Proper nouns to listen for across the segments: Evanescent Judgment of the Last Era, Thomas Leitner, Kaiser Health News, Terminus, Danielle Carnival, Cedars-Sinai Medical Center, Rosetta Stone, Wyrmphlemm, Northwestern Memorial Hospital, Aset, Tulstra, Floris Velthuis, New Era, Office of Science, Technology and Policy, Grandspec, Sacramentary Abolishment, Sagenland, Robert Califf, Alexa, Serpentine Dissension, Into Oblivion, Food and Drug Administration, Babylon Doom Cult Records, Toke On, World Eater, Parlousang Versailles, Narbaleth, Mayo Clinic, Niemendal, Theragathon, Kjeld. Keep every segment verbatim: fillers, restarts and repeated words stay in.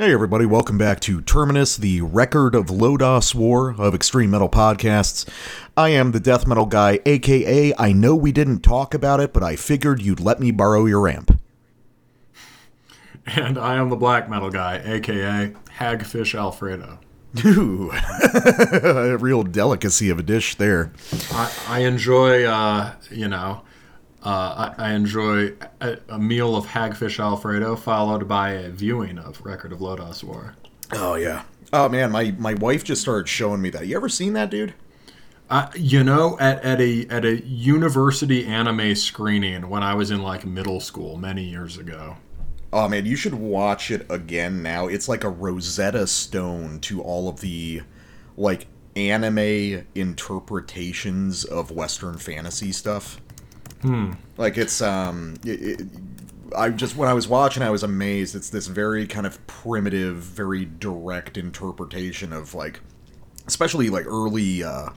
Hey everybody, welcome back to Terminus, the Record of Lodoss War of Extreme Metal Podcasts. I am the Death Metal Guy, aka I know we didn't talk about it, but I figured you'd let me borrow your amp. And I am the Black Metal Guy, aka Hagfish Alfredo. Ooh, a real delicacy of a dish there. I, I enjoy, uh, you know, Uh, I, I enjoy a, a meal of Hagfish Alfredo followed by a viewing of Record of Lodoss War. Oh, yeah. Oh, man, my, my wife just started showing me that. You ever seen that, dude? Uh, you know, at, at a at a university anime screening when I was in, like, middle school many years ago. Oh, man, you should watch it again now. It's like a Rosetta Stone to all of the, like, anime interpretations of Western fantasy stuff. Hmm. Like it's um, it, it, I just when I was watching, I was amazed. It's this very kind of primitive, very direct interpretation of like, especially like early uh,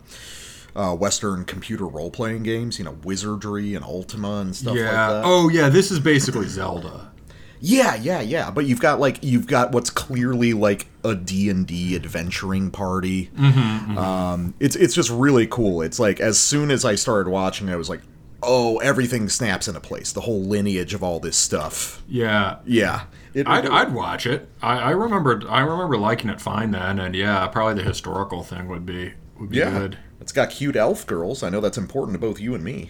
uh, Western computer role playing games. You know, Wizardry and Ultima and stuff yeah. like that. Oh yeah, this is basically Zelda. Yeah, yeah, yeah. But you've got like you've got what's clearly like a D and D adventuring party. Mm-hmm, mm-hmm. Um, it's it's just really cool. It's like as soon as I started watching, I was like, oh, everything snaps into place. The whole lineage of all this stuff. Yeah, yeah. It, I'd, it, I'd watch it. I, I remember. I remember liking it fine then, and yeah, probably the historical thing would be would be yeah. good. It's got cute elf girls. I know that's important to both you and me.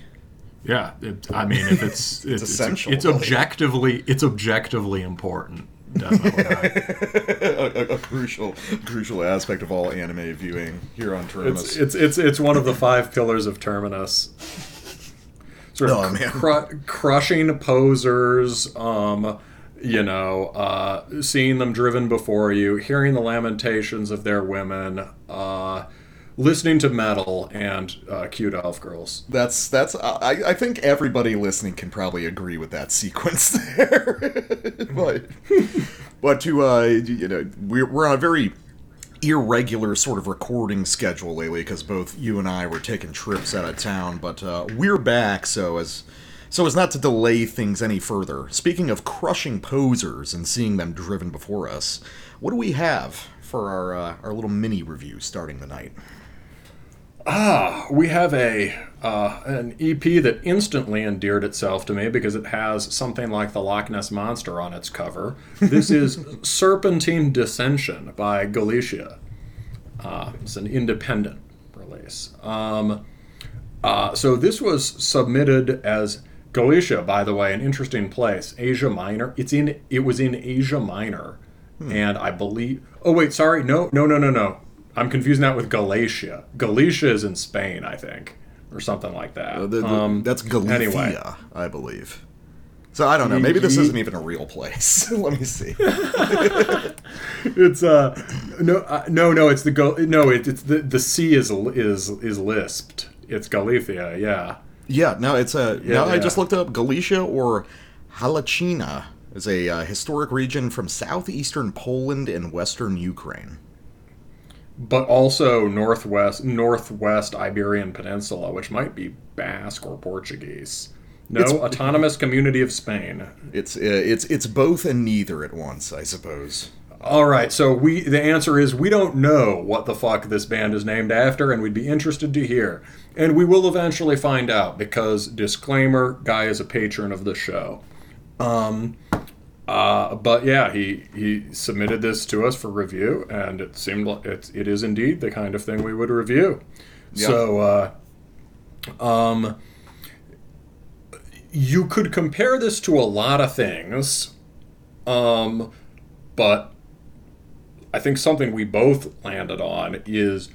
Yeah, it, I mean, if it's it's, it's essential. It's, it's objectively it's objectively important. Definitely. a, a, a crucial crucial aspect of all anime viewing here on Terminus. It's it's it's, it's one of the five pillars of Terminus. Sort of no, cru- crushing posers, um, you know, uh, seeing them driven before you, hearing the lamentations of their women, uh, listening to metal and uh, cute elf girls. That's that's. I, I think everybody listening can probably agree with that sequence there. but but to uh, you know, we're we're on a very irregular sort of recording schedule lately because both you and I were taking trips out of town, but uh, we're back so as so as not to delay things any further. Speaking of crushing posers and seeing them driven before us, what do we have for our uh, our little mini review starting the night? Ah, we have a uh, an E P that instantly endeared itself to me because it has something like the Loch Ness Monster on its cover. This is Serpentine Dissension by Galicia. Uh, it's an independent release. Um, uh, so this was submitted as Galicia, by the way, an interesting place, Asia Minor. It's in. It was in Asia Minor, hmm. and I believe. Oh wait, sorry, no, no, no, no, no. I'm confusing that with Galicia. Galicia is in Spain, I think, or something like that. Uh, the, the, um, that's Galicia, anyway. I believe. So I don't know. Maybe this isn't even a real place. Let me see. It's uh, no, uh, no, no. It's the go. No, it, it's the the C is is is lisped. It's Galicia. Yeah. Yeah. No, it's a. Uh, yeah, no, yeah. I just looked up Galicia or Halachina is a uh, historic region from southeastern Poland and western Ukraine. But also northwest, northwest Iberian Peninsula, which might be Basque or Portuguese. No, it's, autonomous community of Spain. It's it's it's both and neither at once, I suppose. All right, so we the answer is we don't know what the fuck this band is named after, and we'd be interested to hear. And we will eventually find out because disclaimer: guy is a patron of the show. Um. Uh, but yeah, he he submitted this to us for review, and it seemed like it, it is indeed the kind of thing we would review. Yeah. So, uh, um, you could compare this to a lot of things, um, but I think something we both landed on is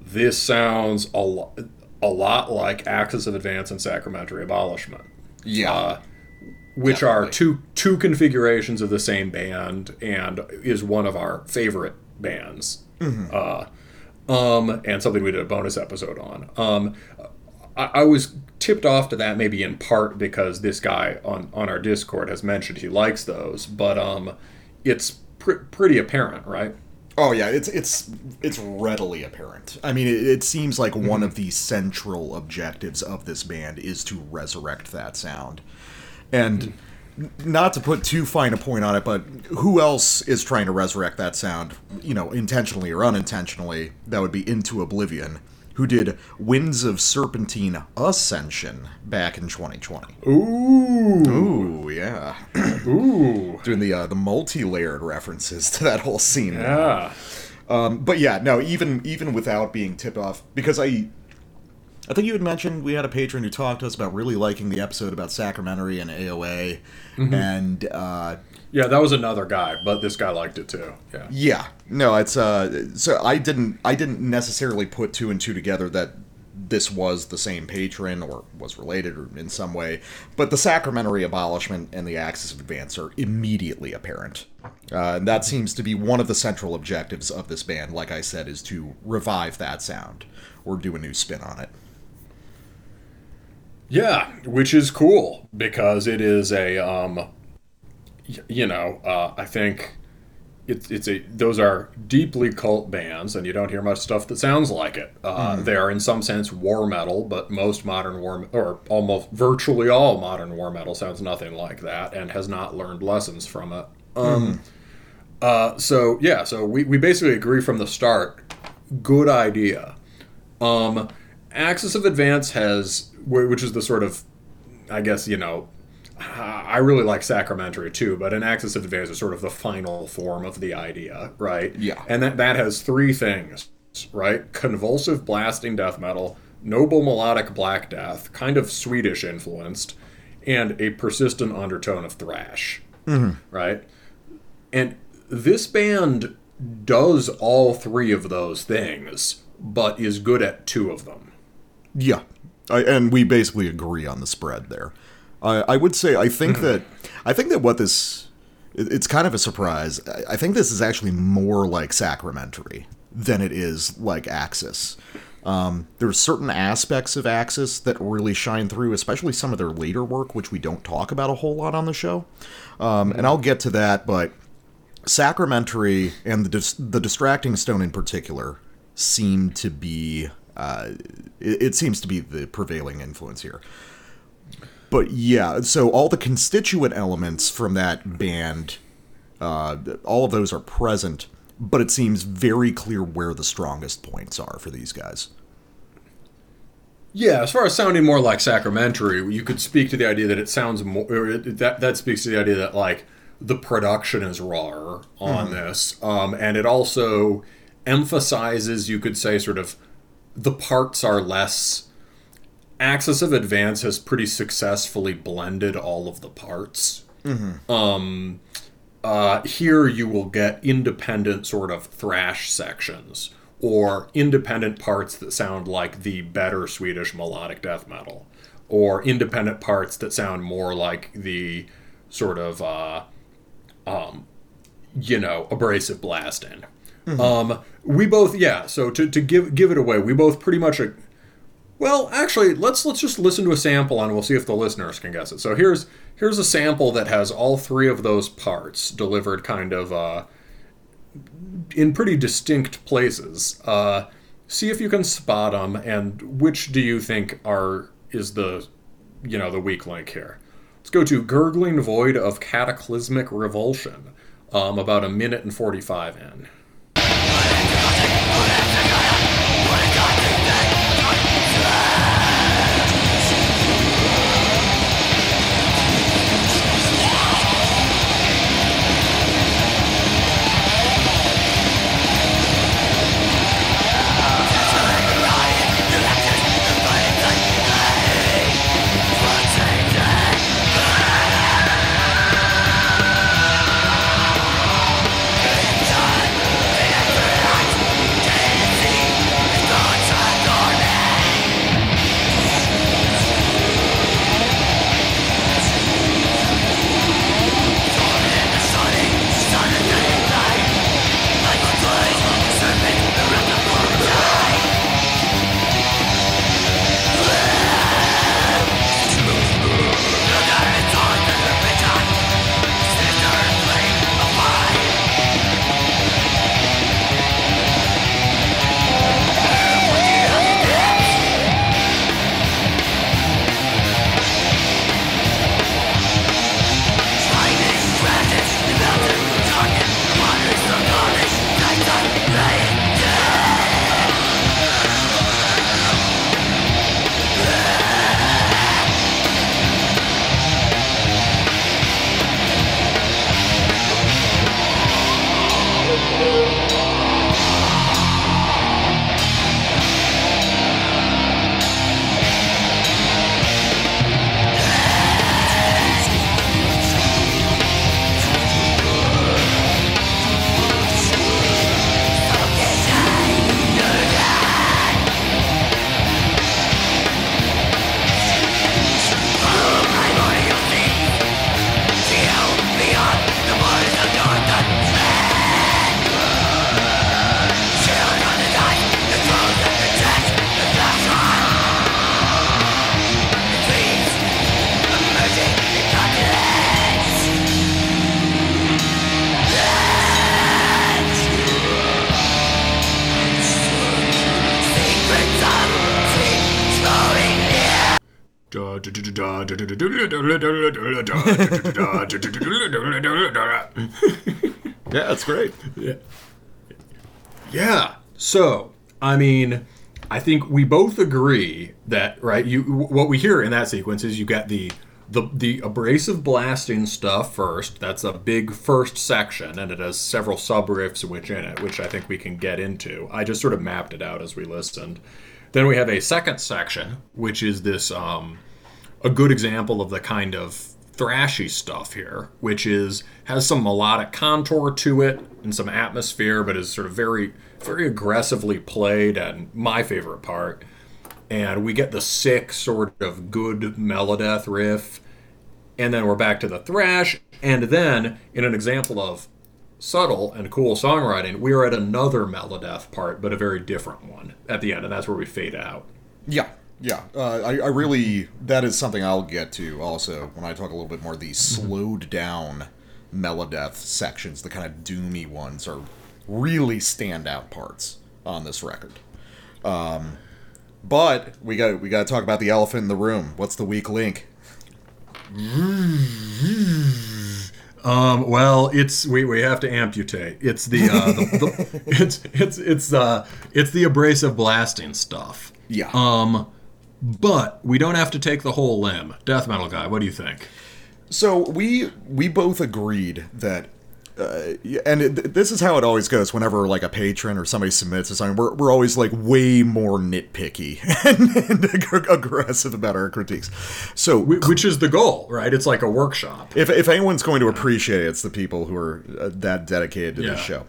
this sounds a lot a lot like Axis of Advance and Sacramentary Abolishment. Yeah. Uh, Which Definitely. are two two configurations of the same band, and is one of our favorite bands, mm-hmm. uh, um, and something we did a bonus episode on. Um, I, I was tipped off to that maybe in part because this guy on, on our Discord has mentioned he likes those, but um, it's pr- pretty apparent, right? Oh yeah, it's it's it's readily apparent. I mean, it, it seems like one mm-hmm. of the central objectives of this band is to resurrect that sound. And not to put too fine a point on it, but who else is trying to resurrect that sound, you know, intentionally or unintentionally? That would be Into Oblivion, who did Winds of Serpentine Ascension back in twenty twenty. Ooh. Ooh, yeah. Ooh. Doing the uh, the multi-layered references to that whole scene. Yeah. Um, but yeah, no, even even without being tipped off, because I... I think you had mentioned we had a patron who talked to us about really liking the episode about Sacramentary and A O A, mm-hmm. and... Uh, yeah, that was another guy, but this guy liked it too. Yeah, yeah. No, it's... Uh, so I didn't I didn't necessarily put two and two together that this was the same patron or was related in some way, but the Sacramentary Abolishment and the Axis of Advance are immediately apparent. Uh, and that seems to be one of the central objectives of this band, like I said, is to revive that sound or do a new spin on it. Yeah, which is cool, because it is a, um, you know, uh, I think it's it's a those are deeply cult bands, and you don't hear much stuff that sounds like it. Uh, mm. They are in some sense war metal, but most modern war, or almost virtually all modern war metal sounds nothing like that, and has not learned lessons from it. Um, mm. uh, so, yeah, so we, we basically agree from the start, good idea. Um, Axis of Advance has... Which is the sort of, I guess, you know, I really like Sacramentary too, but an Axis of Advance is sort of the final form of the idea, right? Yeah. And that, that has three things, right? Convulsive blasting death metal, noble melodic black death, kind of Swedish influenced, and a persistent undertone of thrash, mm-hmm. right? And this band does all three of those things, but is good at two of them. Yeah. I, and we basically agree on the spread there. I, I would say I think that I think that what this it, it's kind of a surprise. I, I think this is actually more like Sacramentary than it is like Axis. Um, there are certain aspects of Axis that really shine through, especially some of their later work, which we don't talk about a whole lot on the show. Um, and I'll get to that, but Sacramentary and the dis- the Distracting Stone in particular seem to be. Uh, it, it seems to be the prevailing influence here. But yeah, so all the constituent elements from that band, uh, all of those are present, but it seems very clear where the strongest points are for these guys. Yeah, as far as sounding more like Sacramentary, you could speak to the idea that it sounds more, or it, that, that speaks to the idea that, like, the production is rawer on mm-hmm. this, um, and it also emphasizes, you could say, sort of the parts are less. Axis of Advance has pretty successfully blended all of the parts. Mm-hmm. Um, uh, here you will get independent sort of thrash sections or independent parts that sound like the better Swedish melodic death metal, or independent parts that sound more like the sort of, uh, um, you know, abrasive blasting. Mm-hmm. Um, we both, yeah, so to, to give give it away, we both pretty much, a, well, actually, let's let's just listen to a sample and we'll see if the listeners can guess it. So here's here's a sample that has all three of those parts delivered kind of uh, in pretty distinct places. Uh, see if you can spot them, and which do you think are is the, you know, the weak link here. Let's go to Gurgling Void of Cataclysmic Revulsion, um, about a minute and forty-five in. Yeah, that's great. Yeah. Yeah. So, I mean, I think we both agree that, right, you what we hear in that sequence is you got the the the abrasive blasting stuff first. That's a big first section, and it has several sub-riffs which in it, which I think we can get into. I just sort of mapped it out as we listened. Then we have a second section, which is this, um, a good example of the kind of thrashy stuff here, which is, has some melodic contour to it and some atmosphere, but is sort of very, very aggressively played, and my favorite part. And we get the sick sort of good Melodeath riff, and then we're back to the thrash, and then, in an example of subtle and cool songwriting, we are at another Melodeath part, but a very different one at the end, and that's where we fade out. Yeah, yeah. Uh, I, I really, that is something I'll get to also when I talk a little bit more. The slowed down Melodeath sections, the kind of doomy ones, are really standout parts on this record. Um, but we got we got to talk about the elephant in the room. What's the weak link? Um, well, it's we, we have to amputate. It's the, uh, the, the it's it's it's uh it's the abrasive blasting stuff. Yeah. Um, but we don't have to take the whole limb. Death metal guy, what do you think? So we we both agreed that, uh, and it, this is how it always goes. Whenever like a patron or somebody submits or something, we're we're always like way more nitpicky and, and aggressive about our critiques. So, which is the goal, right? It's like a workshop. If if anyone's going to appreciate it, it's the people who are that dedicated to yeah. this show.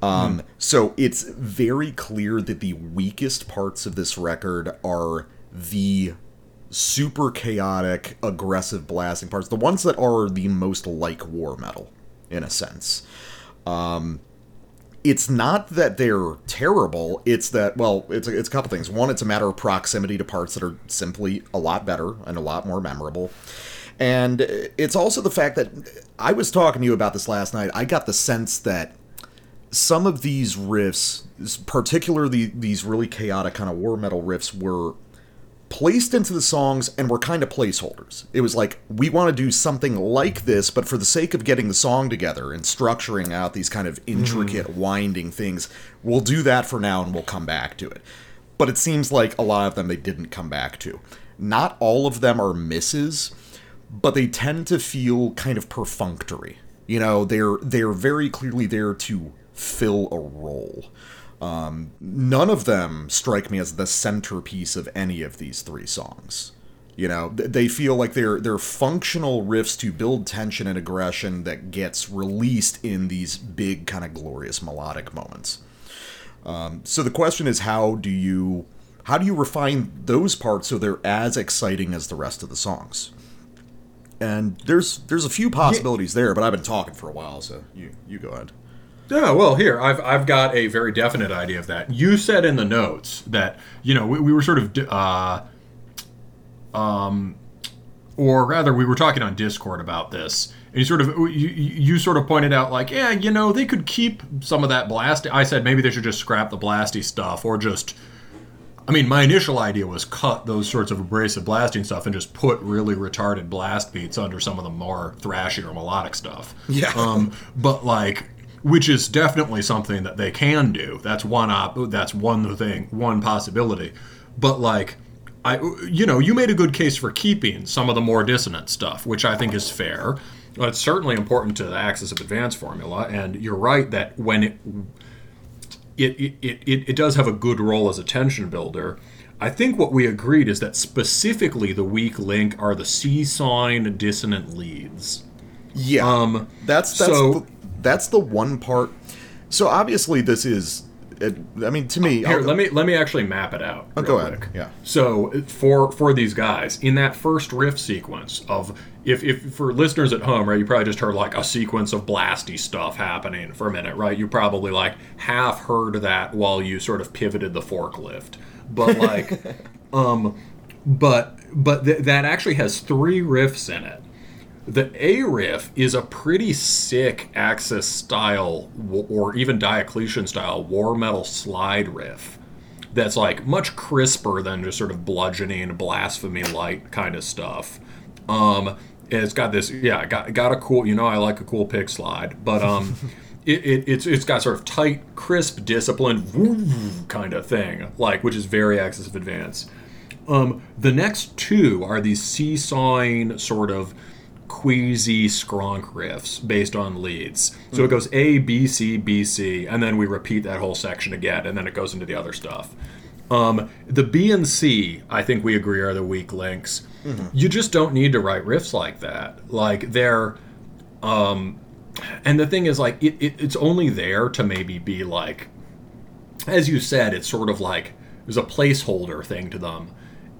Um, mm-hmm. So it's very clear that the weakest parts of this record are the super chaotic, aggressive blasting parts, the ones that are the most like war metal. In a sense, um, it's not that they're terrible. It's that, well, it's a, it's a couple things. One, it's a matter of proximity to parts that are simply a lot better and a lot more memorable. And it's also the fact that I was talking to you about this last night. I got the sense that some of these riffs, particularly these really chaotic kind of war metal riffs, were placed into the songs and were kind of placeholders. It was like, we want to do something like this, but for the sake of getting the song together and structuring out these kind of intricate, mm. winding things, we'll do that for now and we'll come back to it. But it seems like a lot of them they didn't come back to. Not all of them are misses, but they tend to feel kind of perfunctory. You know, they're they're very clearly there to fill a role. Um, none of them strike me as the centerpiece of any of these three songs. You know, they feel like they're they're functional riffs to build tension and aggression that gets released in these big kind of glorious melodic moments. Um, so the question is, how do you how do you refine those parts so they're as exciting as the rest of the songs? And there's there's a few possibilities yeah. there, but I've been talking for a while, so you you go ahead. Yeah, well, here, I've I've got a very definite idea of that. You said in the notes that, you know, we, we were sort of, uh, um, or rather, we were talking on Discord about this, and you sort of, you, you sort of pointed out, like, yeah, you know, they could keep some of that blast. I said maybe they should just scrap the blasty stuff, or just, I mean, my initial idea was cut those sorts of abrasive blasting stuff and just put really retarded blast beats under some of the more thrashy or melodic stuff. Yeah. Um, but, like... Which is definitely something that they can do. That's one op- That's one thing, one possibility. But like, I, you know, you made a good case for keeping some of the more dissonant stuff, which I think is fair. Well, it's certainly important to the Axis of Advance formula, and you're right that when it it, it it it does have a good role as a tension builder. I think what we agreed is that specifically the weak link are the seesawing dissonant leads. Yeah, um, that's that's. So, the- That's the one part. So obviously this is, I mean, to me... Here, I'll... let me let me actually map it out. Oh, go ahead. Quick. Yeah. So for for these guys, in that first riff sequence of, if, if for listeners at home, right, you probably just heard like a sequence of blasty stuff happening for a minute, right? You probably like half heard that while you sort of pivoted the forklift. But like, um, but, but th- that actually has three riffs in it. The A riff is a pretty sick Axis style, or even Diocletian style, war metal slide riff that's like much crisper than just sort of bludgeoning, blasphemy light kind of stuff. Um, it's got this, yeah, got got a cool, you know, I like a cool pick slide, but um, it, it it's it's got sort of tight, crisp, disciplined woo, kind of thing, like which is very Axis of Advance. Um, the next two are these seesawing sort of queasy skronk riffs based on leads. So it goes A, B, C, B, C, and then we repeat that whole section again, and then it goes into the other stuff. Um, the B and C, I think we agree, are the weak links. Mm-hmm. You just don't need to write riffs like that. Like, they're... Um, and the thing is, like, it, it, it's only there to maybe be, like... As you said, it's sort of like... There's a placeholder thing to them.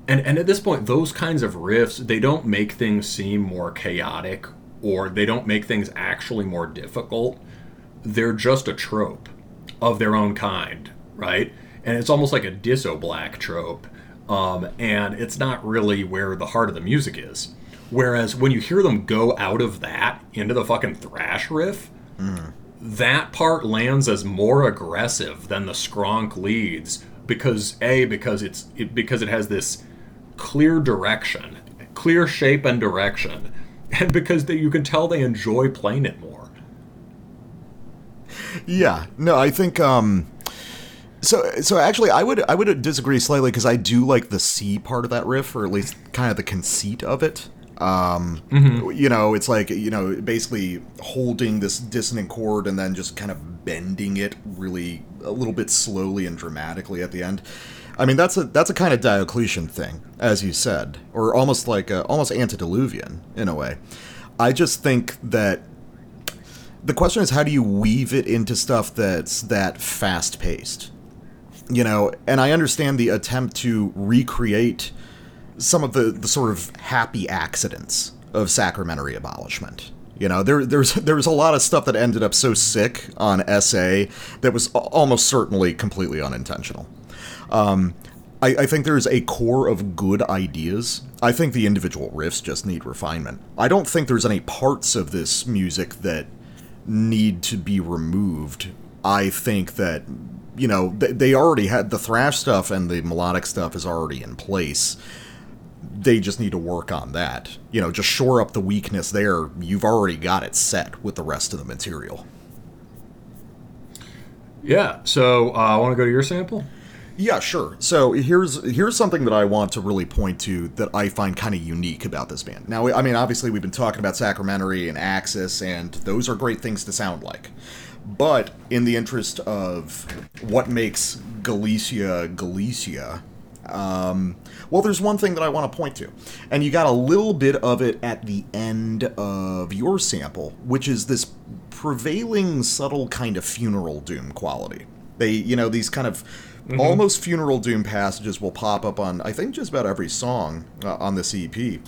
And and at this point, those kinds of riffs, they don't make things seem more chaotic, or they don't make things actually more difficult. They're just a trope of their own kind, right? And it's almost like a disso-black trope, um, and it's not really where the heart of the music is. Whereas when you hear them go out of that into the fucking thrash riff, mm. that part lands as more aggressive than the skronk leads, because A, because it's it, because it has this clear direction, clear shape and direction, and because they, you can tell they enjoy playing it more. Yeah, no, I think... Um... So, so actually, I would I would disagree slightly, because I do like the C part of that riff, or at least kind of the conceit of it. Um, mm-hmm. You know, it's like, you know, basically holding this dissonant chord and then just kind of bending it really a little bit slowly and dramatically at the end. I mean, that's a that's a kind of Diocletian thing, as you said, or almost like a, almost antediluvian in a way. I just think that the question is, how do you weave it into stuff that's that fast paced? You know, and I understand the attempt to recreate some of the, the sort of happy accidents of Sacramentary Abolishment. You know, there there's there was a lot of stuff that ended up so sick on S A that was almost certainly completely unintentional. Um, I, I think there's a core of good ideas. I think the individual riffs just need refinement. I don't think there's any parts of this music that need to be removed. I think that... You know, they already had the thrash stuff, and the melodic stuff is already in place. They just need to work on that. You know, just shore up the weakness there. You've already got it set with the rest of the material. Yeah. So uh, I want to go to your sample. Yeah, sure. So here's here's something that I want to really point to that I find kind of unique about this band. Now, I mean, obviously we've been talking about Sacramentary and Axis, and those are great things to sound like. But in the interest of what makes Galicia, Galicia, um, well, there's one thing that I want to point to. And you got a little bit of it at the end of your sample, which is this prevailing, subtle kind of funeral doom quality. They, you know, these kind of mm-hmm. almost funeral doom passages will pop up on, I think, just about every song uh, on this E P.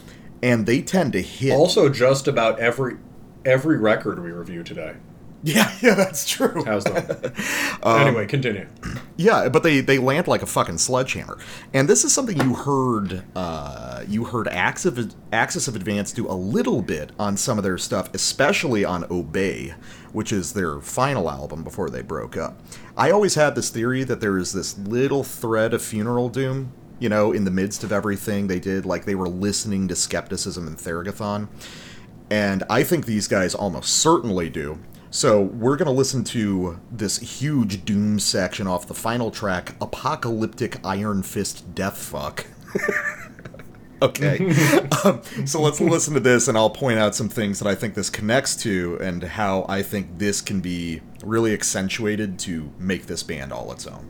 And they tend to hit... Also, just about every every record we review today. Yeah, yeah, that's true. How's that? um, anyway, continue. Yeah, but they, they land like a fucking sledgehammer. And this is something you heard uh, you heard Axis of, Axis of Advance do a little bit on some of their stuff, especially on Obey, which is their final album before they broke up. I always had this theory that there is this little thread of funeral doom, you know, in the midst of everything they did. Like, they were listening to Skepticism and Theragathon. And I think these guys almost certainly do. So we're going to listen to this huge doom section off the final track, Apocalyptic Iron Fist Death Fuck. Okay. um, so let's listen to this, and I'll point out some things that I think this connects to and how I think this can be really accentuated to make this band all its own.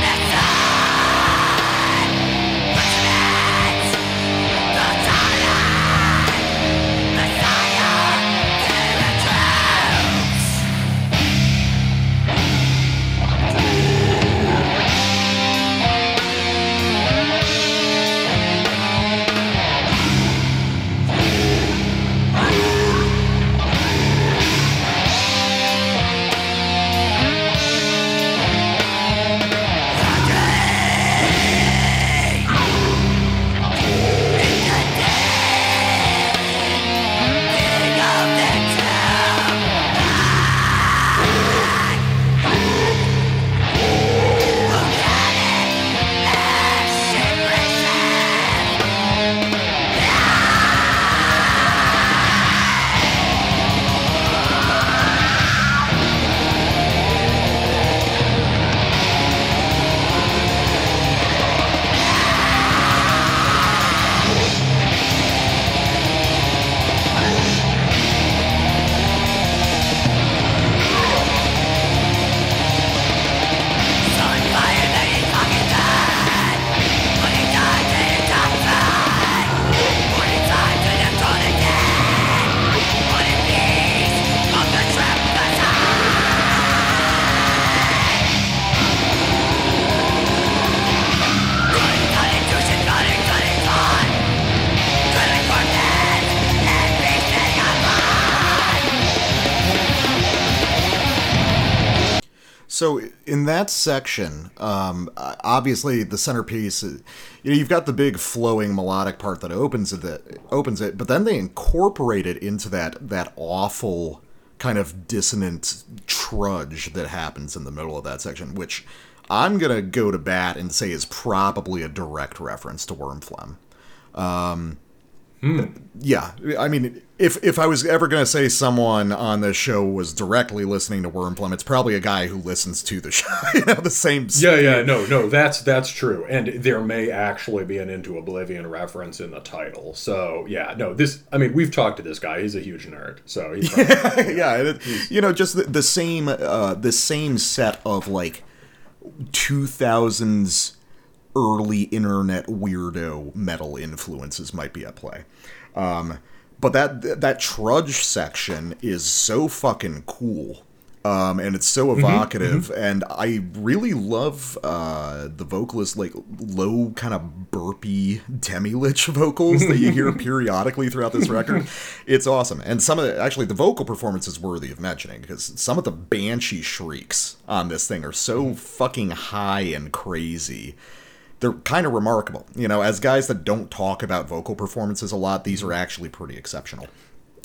Next So in that section, um, obviously the centerpiece, you know, you've got the big flowing melodic part that opens it, that opens it, but then they incorporate it into that that awful kind of dissonant trudge that happens in the middle of that section, which I'm going to go to bat and say is probably a direct reference to Wyrmphlemm. Um, mm. Yeah, I mean, if if I was ever going to say someone on this show was directly listening to Wyrmphlemm, it's probably a guy who listens to the show, you know, the same speed. Yeah, yeah, no, no, that's that's true. And there may actually be an Into Oblivion reference in the title. So, yeah, no, this, I mean, we've talked to this guy. He's a huge nerd. So, he's probably, yeah, yeah he's, you know, just the, the same uh, the same set of, like, two thousands early internet weirdo metal influences might be at play. Um, but that that trudge section is so fucking cool. Um, and it's so evocative. Mm-hmm, mm-hmm. And I really love uh, the vocalist, like, low kind of burpy demi-lich vocals that you hear periodically throughout this record. It's awesome. And some of the, actually, the vocal performance is worthy of mentioning, because some of the banshee shrieks on this thing are so fucking high and crazy. They're kind of remarkable. You know, as guys that don't talk about vocal performances a lot, these are actually pretty exceptional.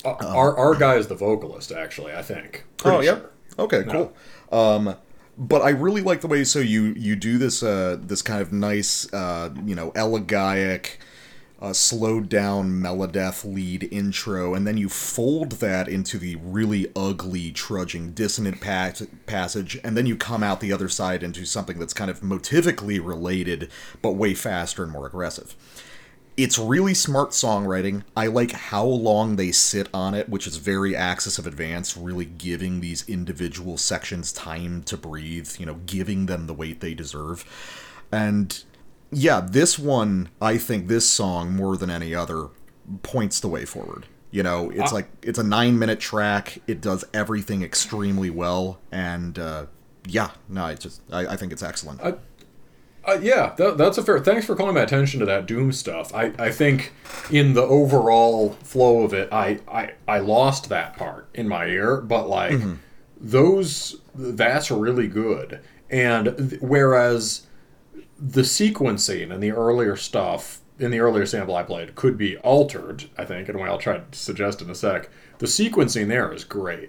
Uh, um, our, our guy is the vocalist, actually, I think. Pretty oh, sure. Yep. Okay, cool. No. Um, but I really like the way, so you, you do this uh, this kind of nice, uh, you know, elegiac, uh, slowed down melodeath lead intro, and then you fold that into the really ugly, trudging, dissonant pa- passage, and then you come out the other side into something that's kind of motivically related, but way faster and more aggressive. It's really smart songwriting. I like how long they sit on it, which is very Axis of Advance, really giving these individual sections time to breathe, you know, giving them the weight they deserve. And yeah, this one, I think this song, more than any other, points the way forward. You know, it's like, it's a nine-minute track. It does everything extremely well. And uh, yeah, no, it's just, I, I think it's excellent. I- Uh, yeah, that, that's a fair... Thanks for calling my attention to that Doom stuff. I, I think in the overall flow of it, I, I, I lost that part in my ear, but, like, mm-hmm. those... That's really good. And th- whereas the sequencing and the earlier stuff, in the earlier sample I played, could be altered, I think, in a way I'll try to suggest in a sec, the sequencing there is great.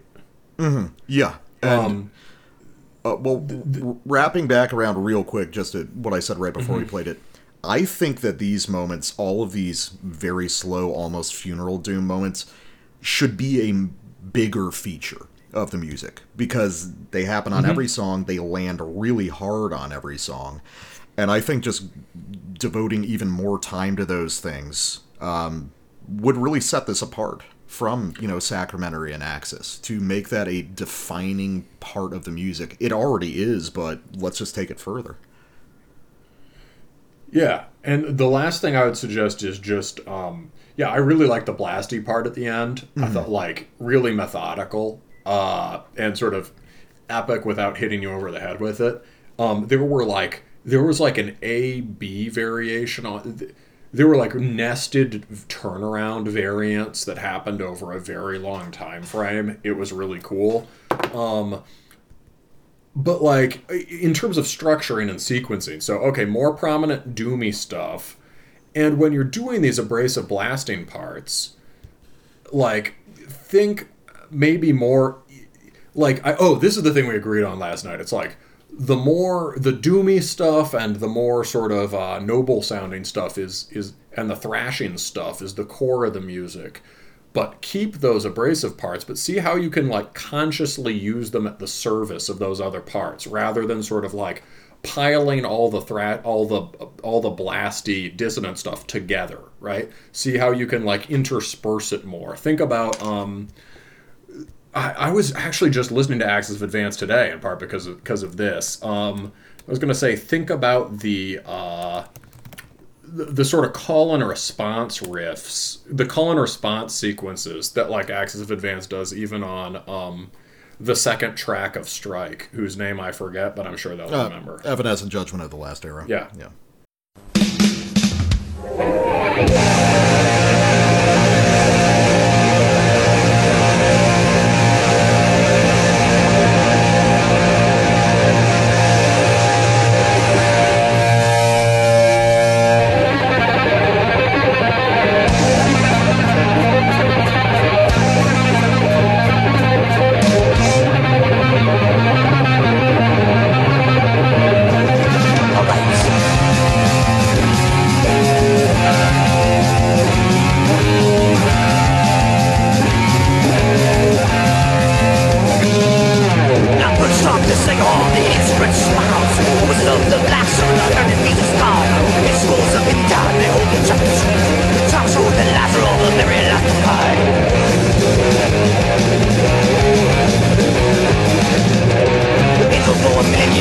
Mm-hmm. Yeah. And... Um, Uh, well, th- th- wrapping back around real quick, just to what I said right before mm-hmm. we played it, I think that these moments, all of these very slow, almost funeral doom moments, should be a bigger feature of the music, because they happen on mm-hmm. every song, they land really hard on every song, and I think just devoting even more time to those things um, would really set this apart from, you know, Sacramentary and Axis, to make that a defining part of the music. It already is, but let's just take it further. Yeah, and the last thing I would suggest is just, um, yeah, I really like the blasty part at the end. Mm-hmm. I thought, like, really methodical uh, and sort of epic without hitting you over the head with it. Um, there were, like, there was, like, an A B variation on... Th- There were, like, nested turnaround variants that happened over a very long time frame. It was really cool. Um, but, like, in terms of structuring and sequencing, so, okay, more prominent doomy stuff. And when you're doing these abrasive blasting parts, like, think maybe more, like, I, oh, this is the thing we agreed on last night. It's like, the more the doomy stuff and the more sort of uh, noble sounding stuff is is and the thrashing stuff is the core of the music, but keep those abrasive parts, but see how you can, like, consciously use them at the service of those other parts, rather than sort of, like, piling all the thra- all the all the blasty dissonant stuff together, right? See how you can, like, intersperse it more. Think about um I was actually just listening to Axis of Advance today, in part because of, because of this. Um, I was going to say, think about the, uh, the the sort of call and response riffs, the call and response sequences that, like, Axis of Advance does even on um, the second track of Strike, whose name I forget, but I'm sure they'll uh, remember. Evanescent Judgment of the Last Era. Yeah. Yeah.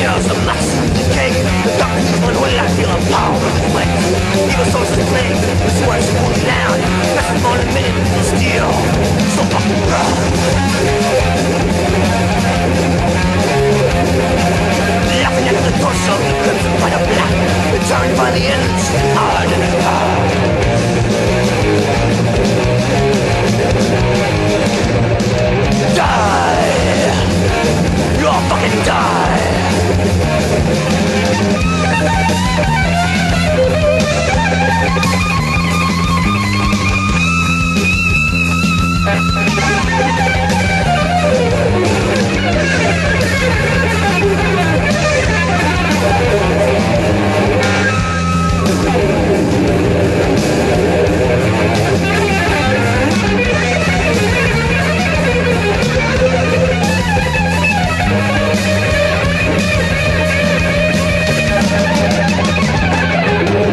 chaos of lust and pain. The darkness is one who will not feel the power of the way. Evil souls to claim, the swords will be loud. Nothing more than a minute is still so fucking proud. Laughing at the torso, crimson by the black, returned by the endless hard and hard. Die! You'll fucking die.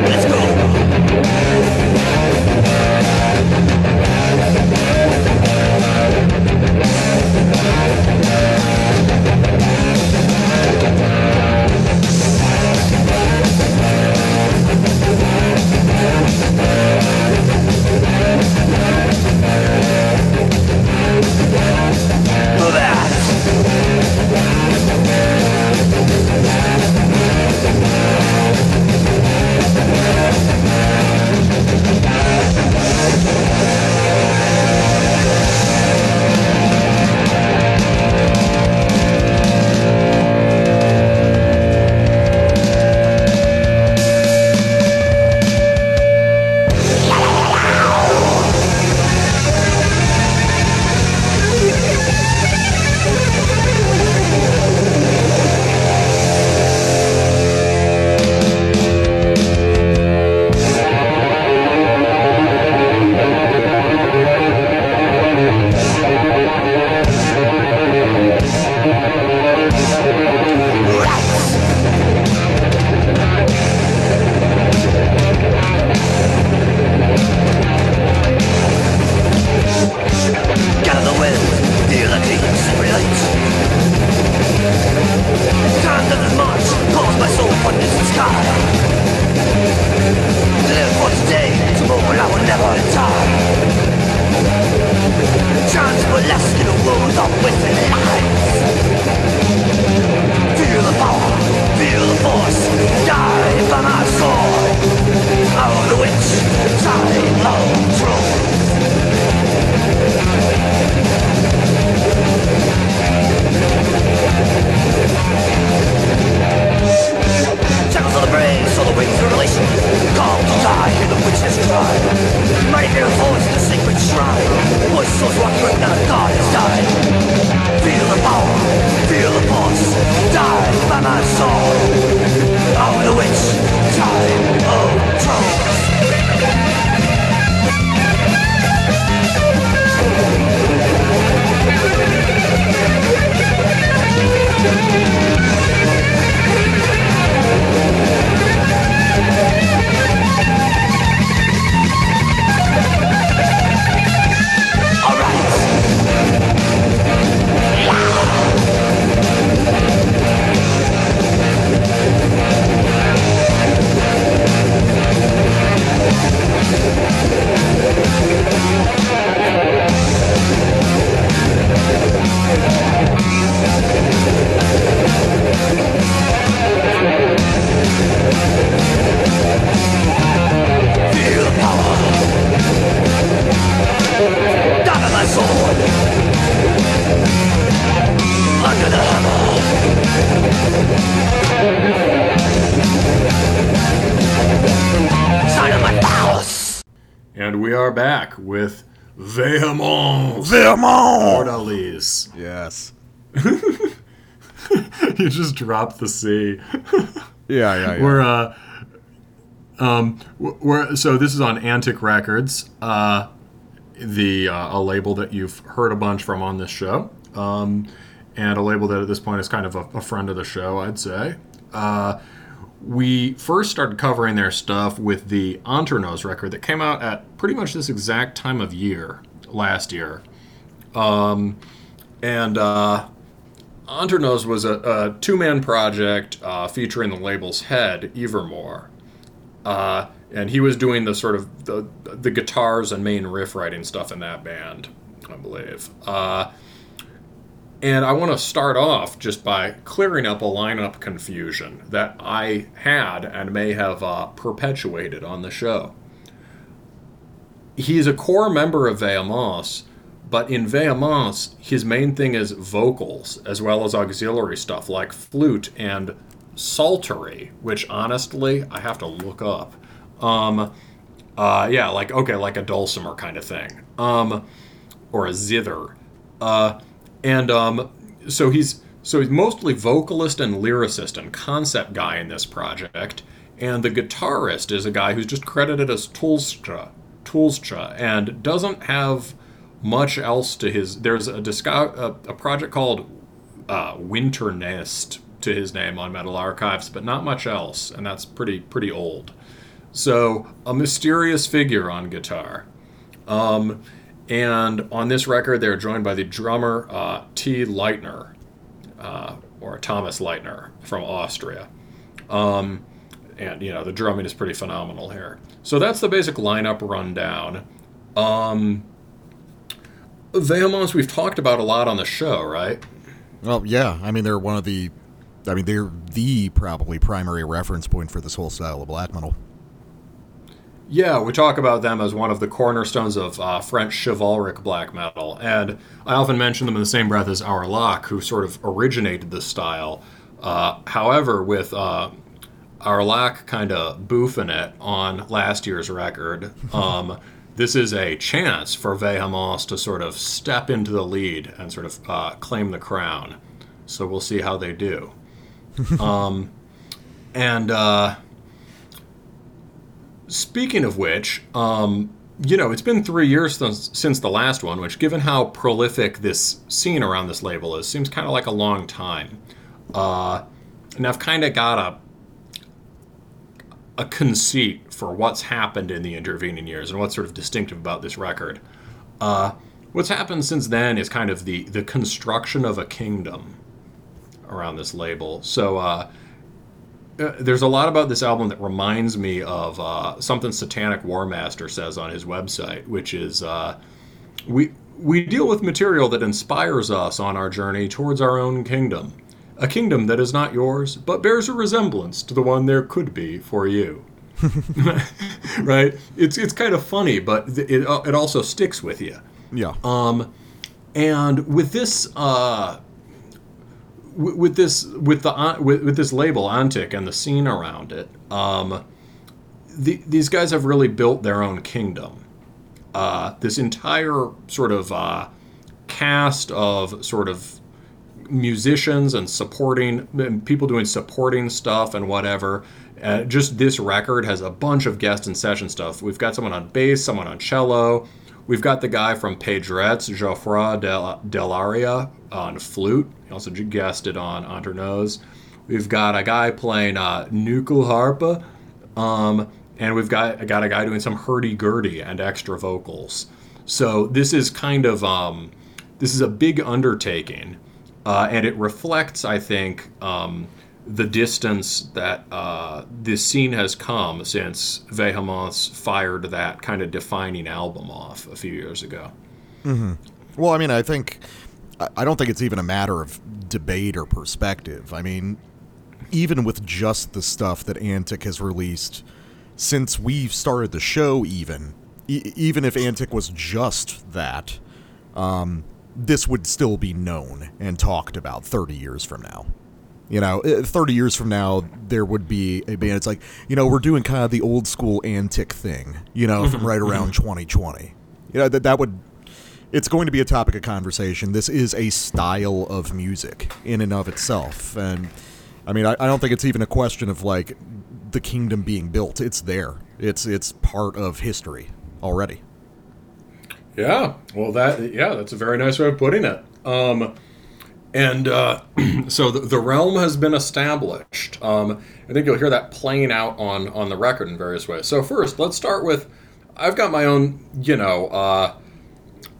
Let's go! And we are back with Vehemence! Vehemence! Yes. You just dropped the C. yeah, yeah, yeah. We're, uh, um, we're, so this is on Antic Records, uh, the, uh, a label that you've heard a bunch from on this show, um, and a label that at this point is kind of a, a friend of the show, I'd say. Uh, We first started covering their stuff with the Anternos record that came out at pretty much this exact time of year, last year. Um, and uh, Anternos was a, a two-man project uh, featuring the label's head, Evermore. Uh, and he was doing the sort of the, the guitars and main riff writing stuff in that band, I believe. Uh, and I want to start off just by clearing up a lineup confusion that I had and may have uh, perpetuated on the show. He's a core member of Vehemence, but in Vehemence, his main thing is vocals, as well as auxiliary stuff like flute and psaltery, which honestly, I have to look up. Um, uh, yeah, like, okay, like a dulcimer kind of thing. Um, or a zither. Uh, and um, so he's so he's mostly vocalist and lyricist and concept guy in this project. And the guitarist is a guy who's just credited as Tulstra, Tulstra and doesn't have much else to his. There's a disco, a, a project called uh, Winter Nest to his name on Metal Archives, but not much else, and that's pretty pretty old. So a mysterious figure on guitar, um, and on this record they're joined by the drummer uh, T. Leitner, uh, or Thomas Leitner from Austria, um, and you know the drumming is pretty phenomenal here. So that's the basic lineup rundown. Um, Vehemence we've talked about a lot on the show, right? Well, yeah. I mean, they're one of the... I mean, they're the probably primary reference point for this whole style of black metal. Yeah, we talk about them as one of the cornerstones of uh, French chivalric black metal. And I often mention them in the same breath as Arlac, who sort of originated this style. Uh, however, with uh, Arlac kind of boofing it on last year's record... Um, this is a chance for Vehemence to sort of step into the lead and sort of uh, claim the crown. So we'll see how they do. um, and uh, speaking of which, um, you know, it's been three years since, since the last one, which given how prolific this scene around this label is, seems kind of like a long time. Uh, and I've kind of got a a conceit for what's happened in the intervening years and what's sort of distinctive about this record. Uh, what's happened since then is kind of the, the construction of a kingdom around this label. So uh, there's a lot about this album that reminds me of uh, something Satanic Warmaster says on his website, which is uh, we we deal with material that inspires us on our journey towards our own kingdom. A kingdom that is not yours, but bears a resemblance to the one there could be for you. Right? It's it's kind of funny, but it it also sticks with you. Yeah. Um, and with this uh, with this with the with, with this label Antic and the scene around it, um, the, these guys have really built their own kingdom. Uh, this entire sort of uh, cast of sort of musicians and supporting and people doing supporting stuff and whatever. Uh, just this record has a bunch of guest and session stuff. We've got someone on bass, someone on cello. We've got the guy from Pedrette, Geoffroy Del- Delaria on flute. He also guested on Anternos. We've got a guy playing uh, nuchal harpa, um, and we've got got a guy doing some hurdy-gurdy and extra vocals. So this is kind of um, this is a big undertaking. Uh, and it reflects, I think, um, the distance that uh, this scene has come since Vehemence fired that kind of defining album off a few years ago. Mm-hmm. Well, I mean, I think, I don't think it's even a matter of debate or perspective. I mean, even with just the stuff that Antic has released since we've started the show, even, e- even if Antic was just that, um, this would still be known and talked about thirty years from now. You know, thirty years from now, there would be a band. It's like, you know, we're doing kind of the old school Antic thing, you know, from right around twenty twenty. You know, that that would, it's going to be a topic of conversation. This is a style of music in and of itself. And I mean, I, I don't think it's even a question of like the kingdom being built. It's there. It's, it's part of history already. Yeah, well, that yeah, that's a very nice way of putting it. Um, and uh, so the, the realm has been established. Um, I think you'll hear that playing out on, on the record in various ways. So first, let's start with, I've got my own, you know, uh,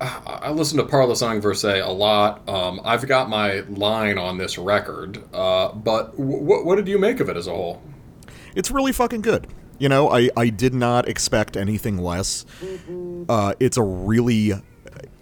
I listen to Parlousang Versailles a lot. Um, I've got my line on this record, uh, but w- what did you make of it as a whole? It's really fucking good. You know, I, I did not expect anything less. Uh, it's a really,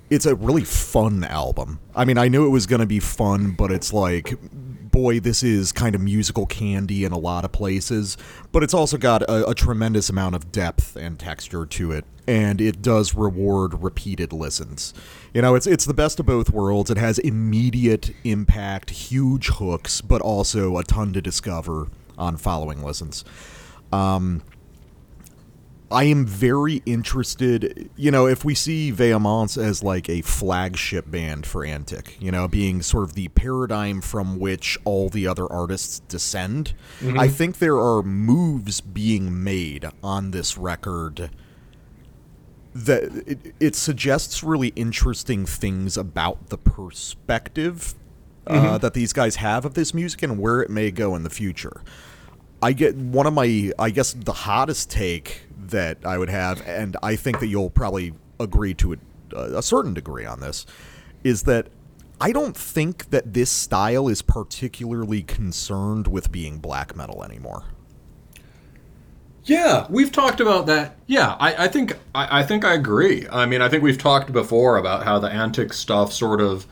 it's a really fun album. I mean, I knew it was going to be fun, but it's like, boy, this is kind of musical candy in a lot of places. But it's also got a, a tremendous amount of depth and texture to it. And it does reward repeated listens. You know, it's it's the best of both worlds. It has immediate impact, huge hooks, but also a ton to discover on following listens. Um, I am very interested, you know, if we see Vehemence as like a flagship band for Antic, you know, being sort of the paradigm from which all the other artists descend, mm-hmm. I think there are moves being made on this record that it, it suggests really interesting things about the perspective uh, mm-hmm. that these guys have of this music and where it may go in the future. I get one of my, I guess, the hottest take that I would have, and I think that you'll probably agree to a, a certain degree on this, is that I don't think that this style is particularly concerned with being black metal anymore. Yeah, we've talked about that. Yeah, I, I think I, I think I agree. I mean, I think we've talked before about how the Antic stuff sort of,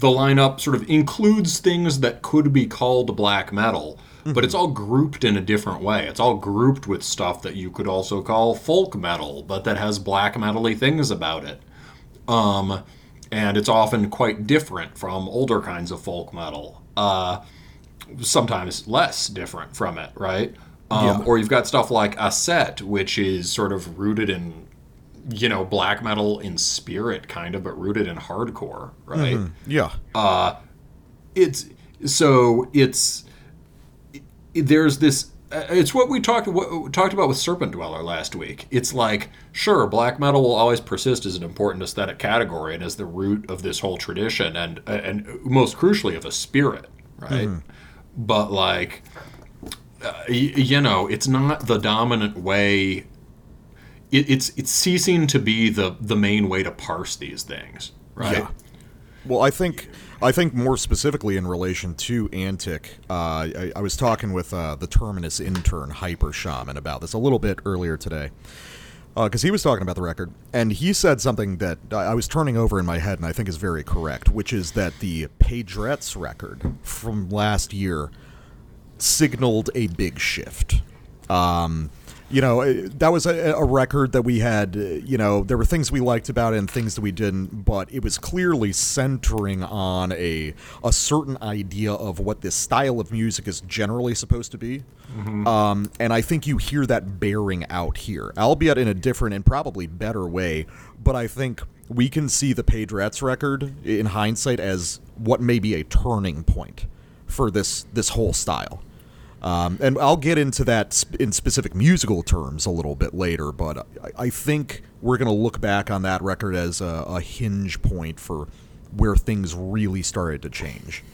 the lineup sort of includes things that could be called black metal, but it's all grouped in a different way. It's all grouped with stuff that you could also call folk metal, but that has black metal-y things about it. Um, and it's often quite different from older kinds of folk metal. Uh, sometimes less different from it, right? Um, yeah. Or you've got stuff like Aset, which is sort of rooted in, you know, black metal in spirit, kind of, but rooted in hardcore, right? Mm-hmm. Yeah. Uh, it's... So it's... There's this, it's what we talked what, talked about with Serpent Dweller last week. It's like, sure, black metal will always persist as an important aesthetic category and as the root of this whole tradition and, and most crucially, of a spirit, right? Mm-hmm. But like, uh, y- you know, it's not the dominant way. It, it's it's ceasing to be the, the main way to parse these things, right? Yeah. Well, I think... I think more specifically in relation to Antic, uh, I, I was talking with uh, the Terminus intern, Hyper Shaman, about this a little bit earlier today, because uh, he was talking about the record, and he said something that I was turning over in my head and I think is very correct, which is that the Pedrette's record from last year signaled a big shift. Um, you know, that was a, a record that we had, you know, there were things we liked about it and things that we didn't, but it was clearly centering on a a certain idea of what this style of music is generally supposed to be. Mm-hmm. Um, and I think you hear that bearing out here, albeit in a different and probably better way. But I think we can see the Pedrette's record in hindsight as what may be a turning point for this this whole style. Um, and I'll get into that sp- in specific musical terms a little bit later, but I, I think we're going to look back on that record as a, a hinge point for where things really started to change.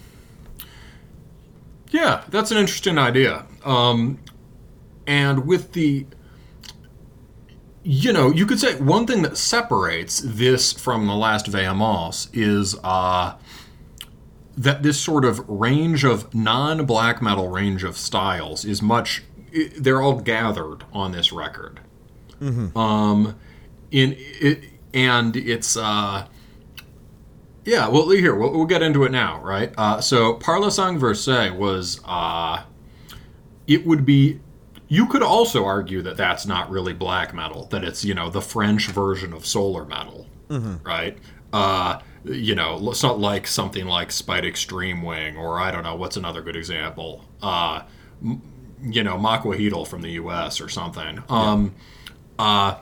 Yeah, that's an interesting idea. Um, and with the, you know, you could say one thing that separates this from the last Vehemence is... Uh, that this sort of range of non-black metal range of styles is much... They're all gathered on this record. Mm-hmm. Um, in it, and it's... Uh, yeah, well, here, we'll, we'll get into it now, right? Uh, so, Parlousang Versailles was... Uh, it would be... You could also argue that that's not really black metal, that it's, you know, the French version of solar metal, mm-hmm. right? Uh... You know, it's not like something like Spite Extreme Wing, or I don't know, what's another good example? Uh, m- you know, Makwahedal from the U S or something. Um, yeah.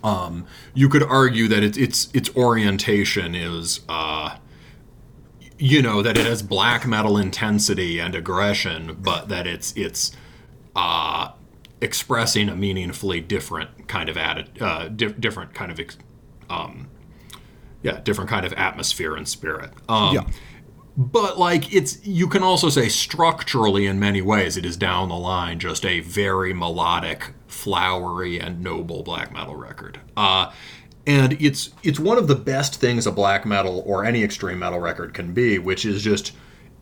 uh, um, you could argue that it, it's its orientation is, uh, you know, that it has black metal intensity and aggression, but that it's it's uh, expressing a meaningfully different kind of atti- uh, di- different kind of. Ex- um, Yeah, different kind of atmosphere and spirit. Um, yeah. But, like, it's you can also say structurally in many ways it is down the line just a very melodic, flowery, and noble black metal record. Uh, And it's it's one of the best things a black metal or any extreme metal record can be, which is just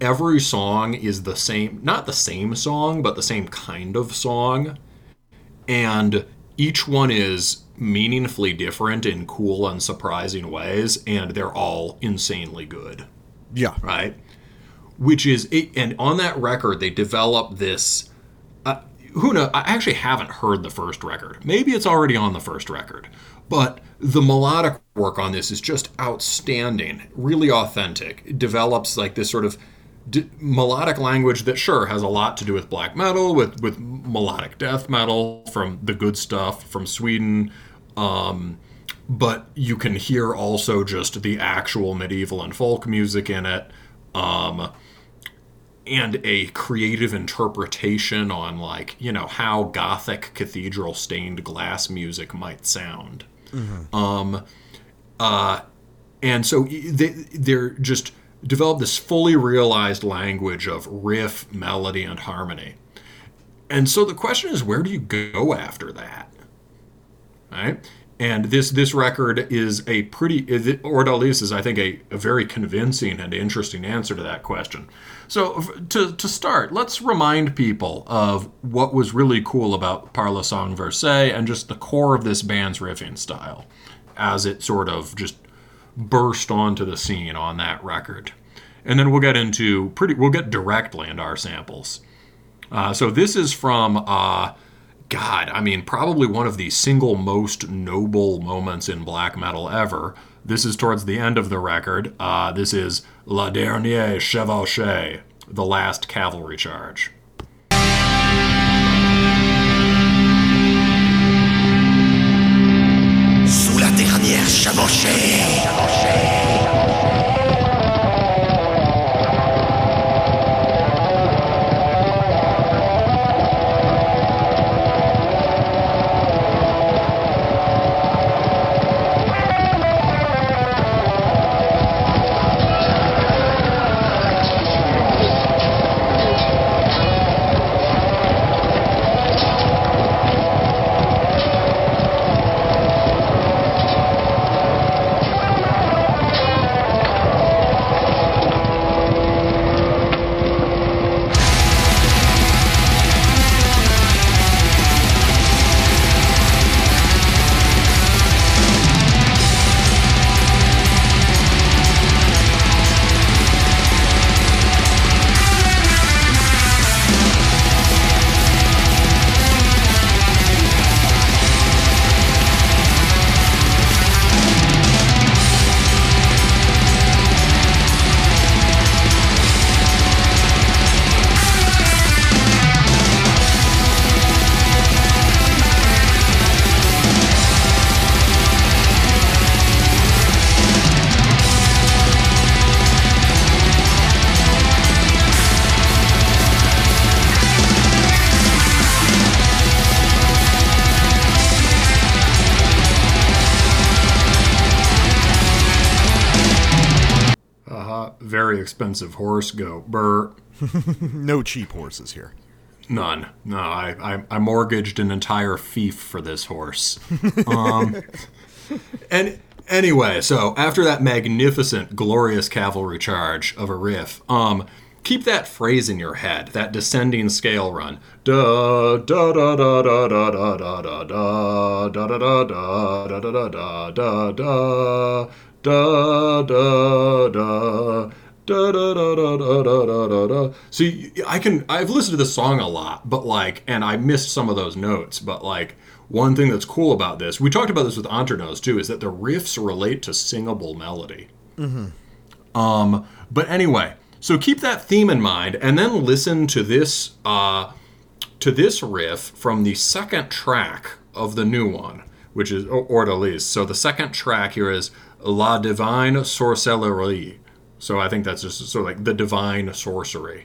every song is the same, not the same song, but the same kind of song. And each one is meaningfully different in cool and surprising ways, and they're all insanely good. Yeah. Right? Which is, and on that record, they develop this, uh, who knows, I actually haven't heard the first record. Maybe it's already on the first record. But the melodic work on this is just outstanding, really authentic. It develops like this sort of d- melodic language that, sure, has a lot to do with black metal, with, with melodic death metal from the good stuff from Sweden. Um, but you can hear also just the actual medieval and folk music in it, um, and a creative interpretation on, like, you know, how Gothic cathedral stained glass music might sound. Mm-hmm. Um, uh, and so they, they're just developed this fully realized language of riff, melody, and harmony. And so the question is, where do you go after that? Right? And this, this record is a pretty, Ordalis is, I think, a, a very convincing and interesting answer to that question. So to, to start, let's remind people of what was really cool about Parlousang Versailles and just the core of this band's riffing style as it sort of just burst onto the scene on that record. And then we'll get into pretty, we'll get directly into our samples. Uh, so this is from, uh, God, I mean, probably one of the single most noble moments in black metal ever. This is towards the end of the record. Uh, this is La Dernière Chevauchée, the last cavalry charge. Sous la dernière chevauchée. Expensive horse go burr. No cheap horses here. None. No, I, I I mortgaged an entire fief for this horse. Um, and anyway, so after that magnificent, glorious cavalry charge of a riff, um, keep that phrase in your head. That descending scale run. Da da da da da da da da da da da da da da da da da da da da da. Da, da, da, da, da, da, da, da. See, I can, I've listened to this song a lot, but like, and I missed some of those notes, but like, one thing that's cool about this, we talked about this with Anternos too, is that the riffs relate to singable melody. Mm-hmm. Um, but anyway, so keep that theme in mind, and then listen to this, uh, to this riff from the second track of the new one, which is Ordalis. So the second track here is La Divine Sorcellerie. So I think that's just sort of like the divine sorcery.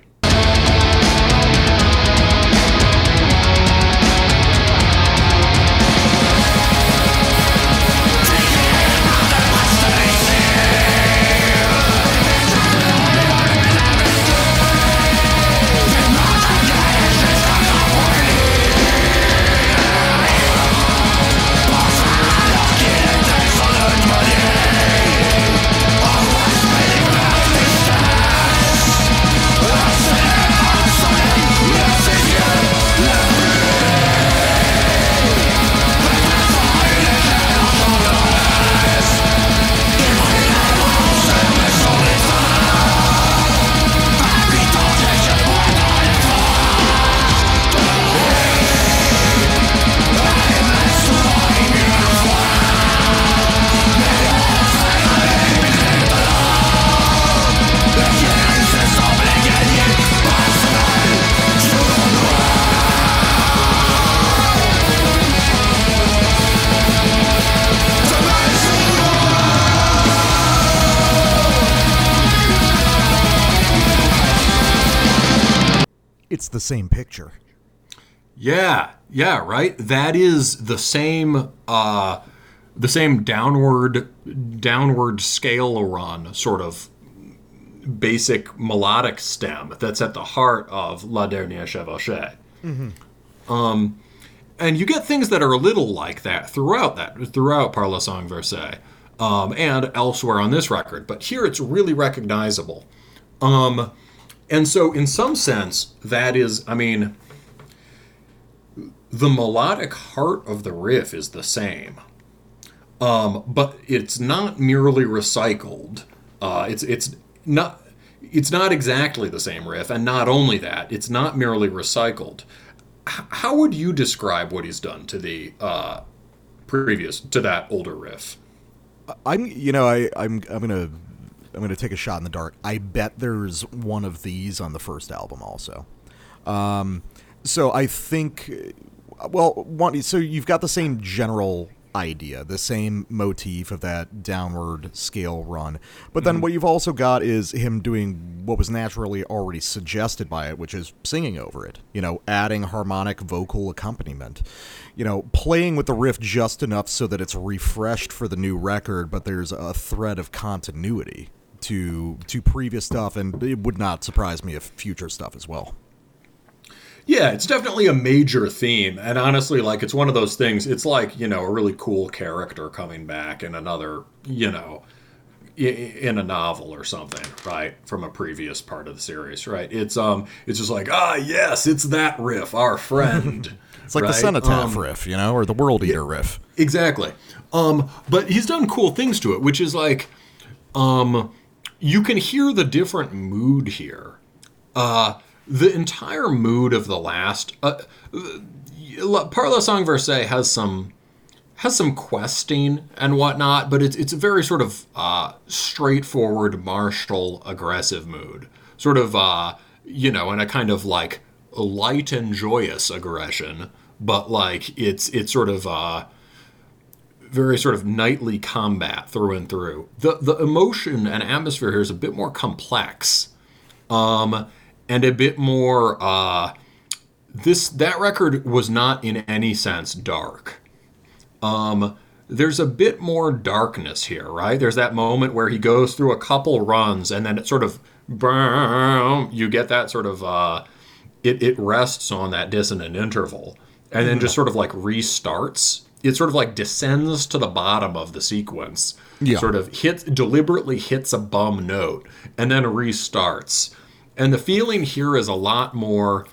the same picture. Yeah, yeah, right? That is the same uh, the same downward downward scale run sort of basic melodic stem that's at the heart of La Dernière Chevauchée. Mm-hmm. Um, and you get things that are a little like that throughout that throughout Parlousang Versailles um, and elsewhere on this record, but here it's really recognizable. Um, and so in some sense, that is, I mean, the melodic heart of the riff is the same, um, but it's not merely recycled. Uh, it's it's not it's not exactly the same riff, and not only that, it's not merely recycled. H- how would you describe what he's done to the uh, previous to that older riff? I'm you know I I'm I'm gonna I'm gonna take a shot in the dark. I bet there's one of these on the first album also. Um, so I think well one so you've got the same general idea, the same motif of that downward scale run. But then mm-hmm. what you've also got is him doing what was naturally already suggested by it, which is singing over it, you know, adding harmonic vocal accompaniment, you know, playing with the riff just enough so that it's refreshed for the new record, but there's a thread of continuity to to previous stuff, and it would not surprise me if future stuff as well. Yeah, it's definitely a major theme, and honestly, like, it's one of those things, it's like, you know, a really cool character coming back in another, you know, in a novel or something, right, from a previous part of the series, right? It's um, it's just like, ah, yes, it's that riff, our friend. It's like right? the Cenotaph um, riff, you know, or the World Eater yeah, riff. Exactly. Um, but he's done cool things to it, which is like, um, you can hear the different mood here. Uh... The entire mood of the last uh, Parlousang Versailles has some has some questing and whatnot, but it's it's a very sort of uh, straightforward, martial, aggressive mood, sort of uh, you know, in a kind of like light and joyous aggression, but like it's it's sort of uh, very sort of knightly combat through and through. The the emotion and atmosphere here is a bit more complex. Um, And a bit more, uh, this that record was not in any sense dark. Um, there's a bit more darkness here, right? There's that moment where he goes through a couple runs and then it sort of, you get that sort of, uh, it, it rests on that dissonant interval and then just sort of like restarts. It sort of like descends to the bottom of the sequence, yeah. sort of hits, deliberately hits a bum note and then restarts. And the feeling here is a lot more,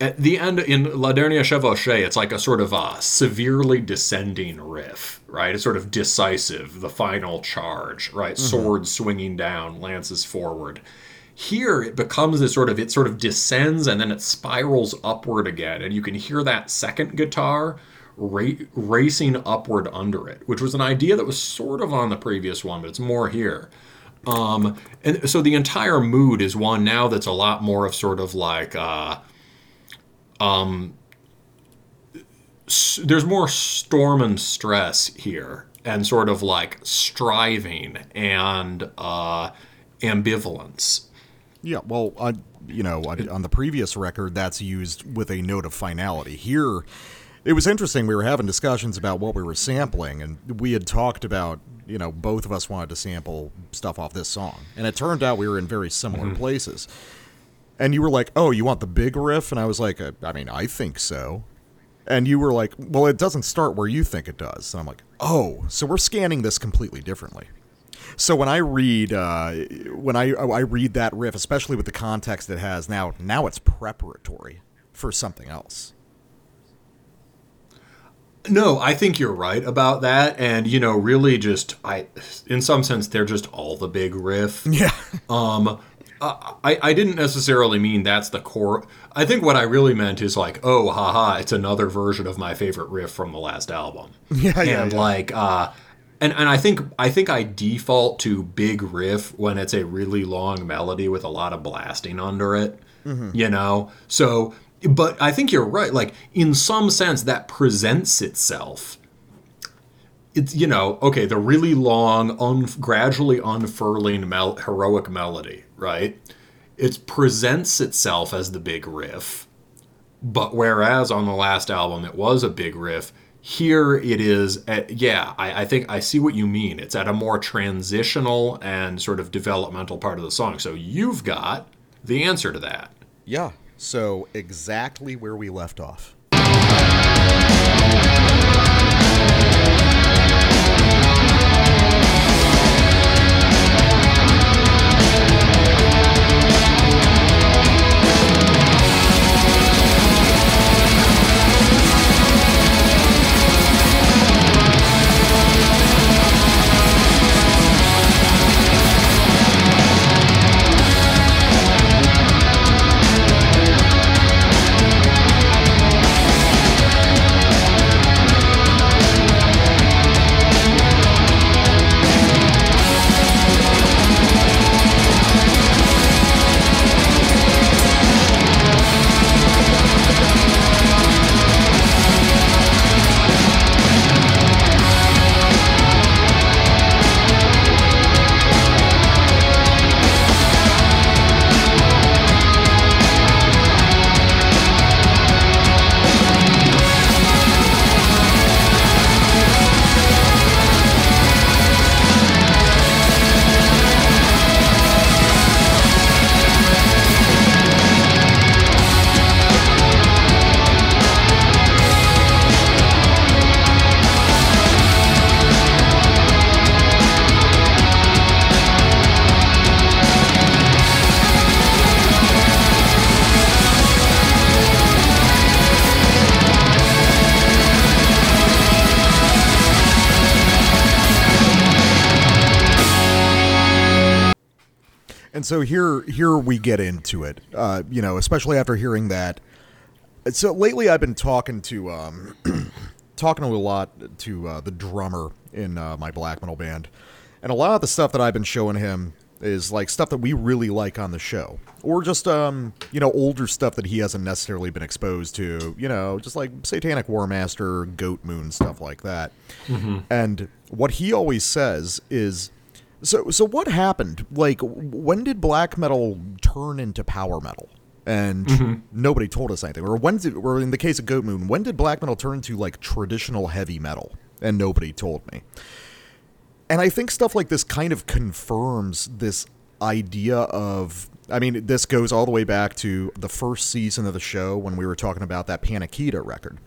at the end, in La Dernière Chevauchée, it's like a sort of a severely descending riff, right? It's sort of decisive, the final charge, right? Mm-hmm. Sword swinging down, lances forward. Here, it becomes this sort of, it sort of descends and then it spirals upward again. And you can hear that second guitar ra- racing upward under it, which was an idea that was sort of on the previous one, but it's more here. Um, and so the entire mood is one now that's a lot more of sort of like, uh, um, s- there's more storm and stress here and sort of like striving and, uh, ambivalence. Yeah. Well, uh, you know, on, on the previous record that's used with a note of finality here. It was interesting. We were having discussions about what we were sampling, and we had talked about, you know, both of us wanted to sample stuff off this song. And it turned out we were in very similar mm-hmm. places. And you were like, oh, you want the big riff? And I was like, I mean, I think so. And you were like, well, it doesn't start where you think it does. And I'm like, oh, so we're scanning this completely differently. So when I read uh, when I, I read that riff, especially with the context it has now, now it's preparatory for something else. No, I think you're right about that. And, you know, really just, I, in some sense, they're just all the big riff. Yeah. Um, I, I didn't necessarily mean that's the core. I think what I really meant is like, oh, haha, it's another version of my favorite riff from the last album. Yeah, yeah. And yeah. like, uh, and, and I think, I think I default to big riff when it's a really long melody with a lot of blasting under it, mm-hmm. you know? So... But I think you're right. Like, in some sense, that presents itself. It's, you know, okay, the really long, un- gradually unfurling mel- heroic melody, right? it presents itself as the big riff. But whereas on the last album it was a big riff, here it is, at, yeah, I, I think I see what you mean. It's at a more transitional and sort of developmental part of the song. So you've got the answer to that. Yeah, so exactly where we left off. So here here we get into it, uh, you know, especially after hearing that. So lately I've been talking to um, talking to a lot to uh, the drummer in uh, my black metal band. And a lot of the stuff that I've been showing him is like stuff that we really like on the show, or just, um, you know, older stuff that he hasn't necessarily been exposed to, you know, just like Satanic Warmaster, Goat Moon, stuff like that. Mm-hmm. And what he always says is, So so what happened? Like, when did black metal turn into power metal? And mm-hmm. nobody told us anything. Or when did, or in the case of Goat Moon, when did black metal turn to like traditional heavy metal? And nobody told me. And I think stuff like this kind of confirms this idea of, I mean, this goes all the way back to the first season of the show when we were talking about that Paniquita record.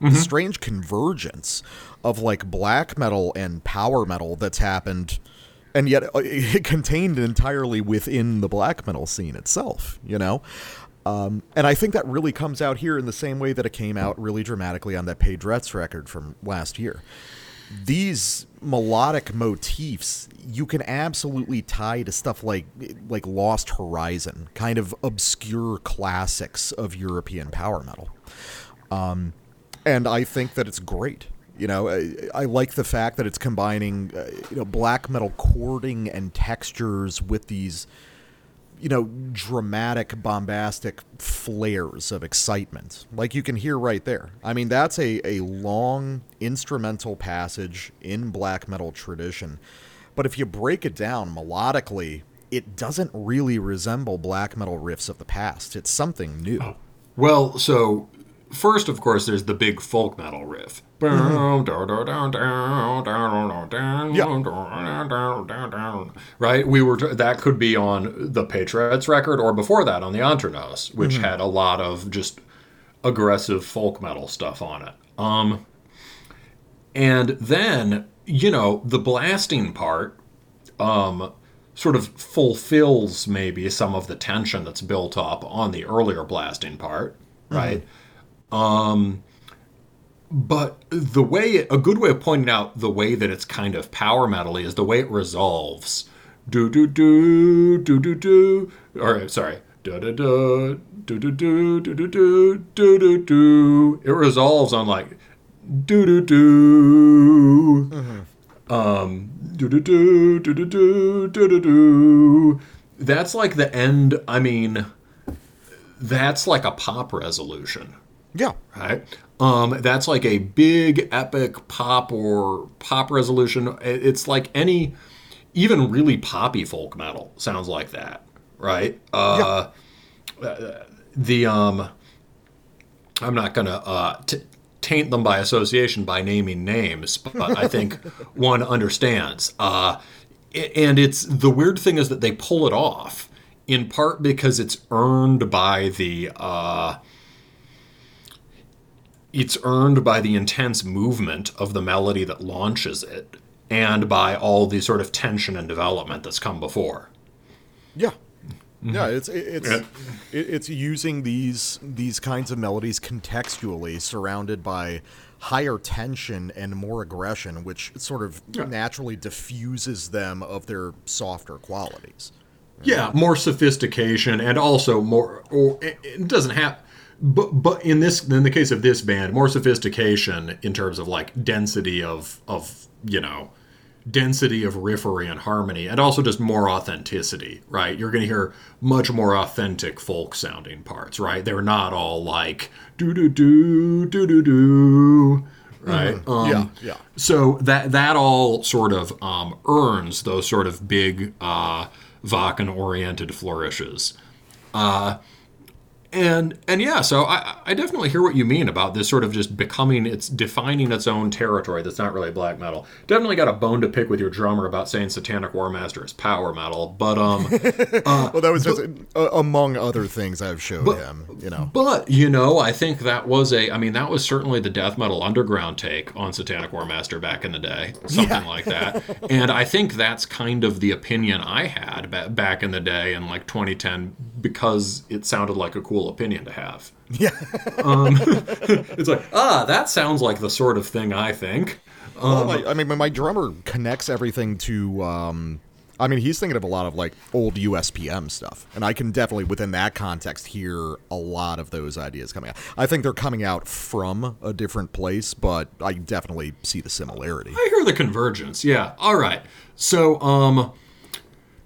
Mm-hmm. The strange convergence of like black metal and power metal that's happened. And yet it contained entirely within the black metal scene itself, you know? Um, and I think that really comes out here in the same way that it came out really dramatically on that Pedrette's record from last year. These melodic motifs you can absolutely tie to stuff like like Lost Horizon, kind of obscure classics of European power metal. Um, and I think that it's great. You know, I, I like the fact that it's combining, uh, you know, black metal chording and textures with these, you know, dramatic, bombastic flares of excitement. Like you can hear right there. I mean, that's a, a long instrumental passage in black metal tradition. But if you break it down melodically, it doesn't really resemble black metal riffs of the past. It's something new. Oh. Well, so... First, of course, there's the big folk metal riff. Mm-hmm. Right? We were t- that could be on the Pedrette's record or before that on the Anternos, which mm-hmm. had a lot of just aggressive folk metal stuff on it. Um, and then, you know, the blasting part um, sort of fulfills maybe some of the tension that's built up on the earlier blasting part, right? Mm-hmm. Um, but the way, it, a good way of pointing out the way that it's kind of power metal-y is the way it resolves. Do, do, do, do, do, do, or sorry, da, da, da, do, do, do, do, do, do, do, do, do. It resolves on like, do, do, do, mm-hmm. um, do, do, do, do, do, do, do, do, do. That's like the end, I mean, that's like a pop resolution. Yeah. Right. Um, that's like a big epic pop or pop resolution. It's like any, even really poppy folk metal sounds like that. right? Uh, yeah. The um, I'm not going to uh, t- taint them by association by naming names, but I think one understands. Uh, and it's the weird thing is that they pull it off, in part because it's earned by the uh, it's earned by the intense movement of the melody that launches it, and by all the sort of tension and development that's come before. Yeah. Mm-hmm. Yeah, it's it's yeah. it's using these these kinds of melodies contextually, surrounded by higher tension and more aggression, which sort of yeah. naturally diffuses them of their softer qualities. Yeah, more sophistication, and also more. Or it, it doesn't have, but but in this in the case of this band, more sophistication in terms of like density of of you know. density of riffery and harmony, and also just more authenticity, right? You're going to hear much more authentic folk-sounding parts, right? They're not all like, do-do-do, do-do-do, right? Mm-hmm. Um, yeah, yeah. So that that all sort of um, earns those sort of big uh, Vakan-oriented flourishes. Uh, and and yeah, so I, I definitely hear what you mean about this sort of just becoming, it's defining its own territory that's not really black metal. Definitely got a bone to pick with your drummer about saying Satanic Warmaster is power metal, but um, uh, well, that was but, just uh, among other things I've showed but, him, you know. But you know, I think that was a, I mean, that was certainly the death metal underground take on Satanic Warmaster back in the day, something yeah. like that. And I think that's kind of the opinion I had ba- back in the day in like twenty ten, because it sounded like a cool opinion to have. Yeah. um, it's like, ah, that sounds like the sort of thing I think. Um, well, my, I mean, my drummer connects everything to, um, I mean, he's thinking of a lot of like old U S P M stuff. And I can definitely, within that context, hear a lot of those ideas coming out. I think they're coming out from a different place, but I definitely see the similarity. I hear the convergence. Yeah. All right. So, um,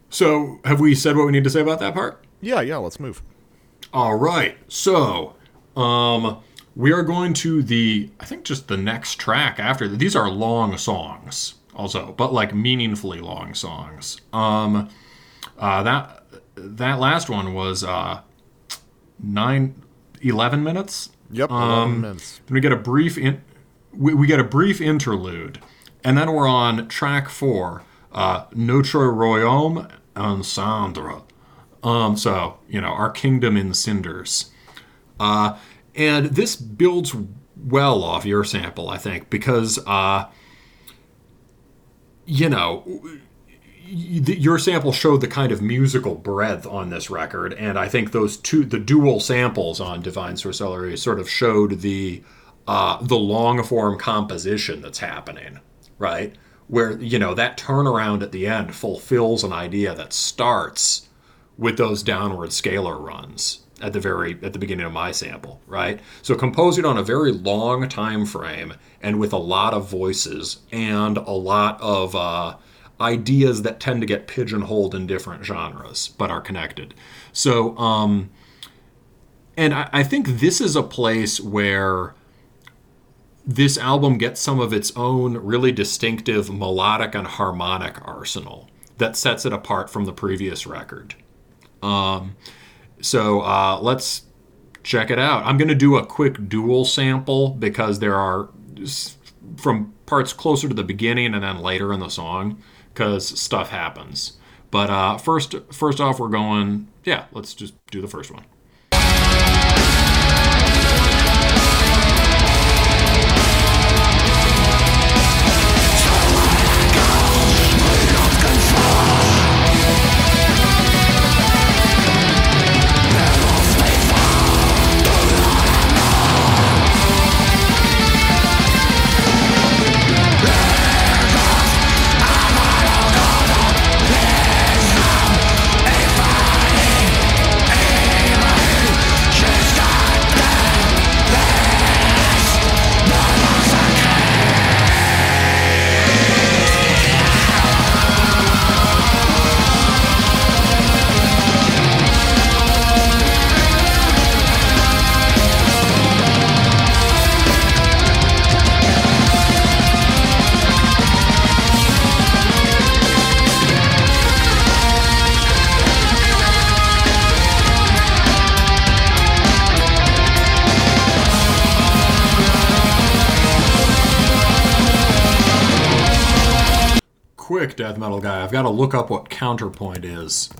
so have we said what we need to say about that part? Yeah. Yeah. Let's move. All right, so um, we are going to the, I think just the next track after. These are long songs also, but like meaningfully long songs. Um, uh, that that last one was uh, nine, eleven minutes. Yep, eleven um, minutes. Then we get a brief in, we, we get a brief interlude, and then we're on track four, uh, Notre Royaume en Cendres. Um, so, you know, our kingdom in cinders. Uh, and this builds well off your sample, I think, because, uh, you know, your sample showed the kind of musical breadth on this record. And I think those two, the dual samples on Divine Sorcellery sort of showed the, uh, the long form composition that's happening, right? Where, you know, that turnaround at the end fulfills an idea that starts with those downward scalar runs at the very at the beginning of my sample, right? So composing on a very long time frame and with a lot of voices and a lot of uh, ideas that tend to get pigeonholed in different genres but are connected. So, um, and I, I think this is a place where this album gets some of its own really distinctive melodic and harmonic arsenal that sets it apart from the previous record. Um, so, uh, let's check it out. I'm going to do a quick dual sample because there are from parts closer to the beginning and then later in the song, cause stuff happens. But, uh, first, first off, we're going, yeah, let's just do the first one. quick, death metal guy. I've got to look up what counterpoint is.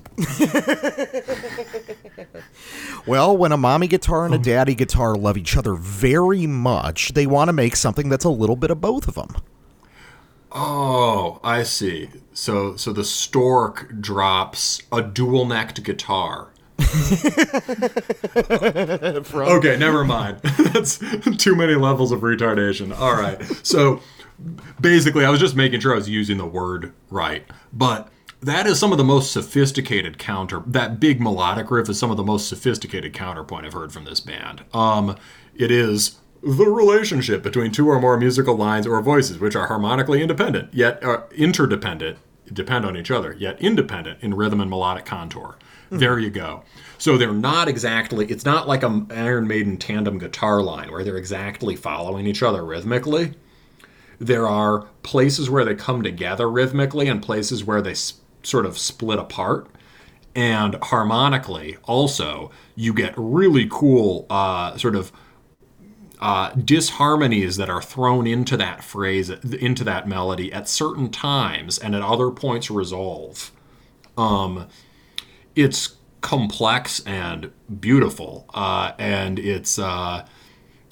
Well, when a mommy guitar and a daddy guitar love each other very much, they want to make something that's a little bit of both of them. Oh, I see. So so the stork drops a dual-necked guitar. Okay, never mind. That's too many levels of retardation. All right. So basically, I was just making sure I was using the word right. But that is some of the most sophisticated counter... That big melodic riff is some of the most sophisticated counterpoint I've heard from this band. Um, it is... The relationship between two or more musical lines or voices, which are harmonically independent, yet uh, interdependent, depend on each other, yet independent in rhythm and melodic contour. Mm-hmm. There you go. So they're not exactly, it's not like an Iron Maiden tandem guitar line where they're exactly following each other rhythmically. There are places where they come together rhythmically and places where they sp- sort of split apart. And harmonically, also, you get really cool uh, sort of Uh, disharmonies that are thrown into that phrase, into that melody at certain times and at other points resolve. Um, it's complex and beautiful. Uh, and it's, uh,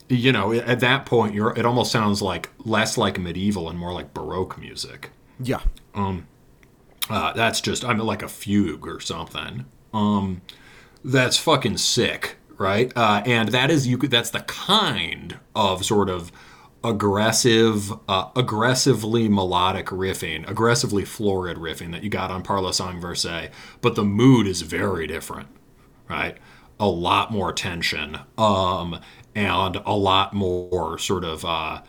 you know, at that point, you're, it almost sounds like less like medieval and more like Baroque music. Yeah. Um, uh, that's just, I mean, like a fugue or something. Um, that's fucking sick. Right, uh, and that is you. That's the kind of sort of aggressive, uh, aggressively melodic riffing, aggressively florid riffing that you got on Parlousang Versailles. But the mood is very different, right? A lot more tension, um, and a lot more sort of, uh,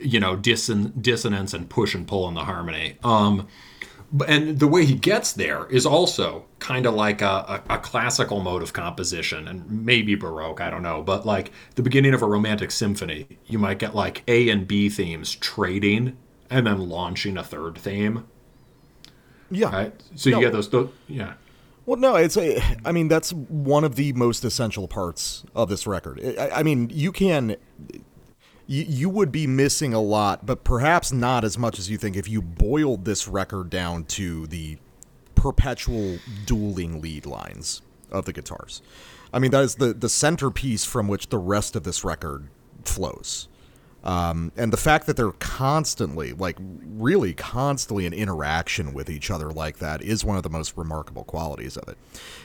you know, disson- dissonance and push and pull in the harmony. Um, And the way he gets there is also kind of like a, a, a classical mode of composition and maybe Baroque, I don't know. But like the beginning of a romantic symphony, you might get like A and B themes trading and then launching a third theme. Yeah. Right? So no, you get those, those, yeah. Well, no, it's a, I mean, that's one of the most essential parts of this record. I, I mean, you can... You would be missing a lot, but perhaps not as much as you think if you boiled this record down to the perpetual dueling lead lines of the guitars. I mean, that is the, the centerpiece from which the rest of this record flows. Um, and the fact that they're constantly, like really constantly in interaction with each other like that is one of the most remarkable qualities of it.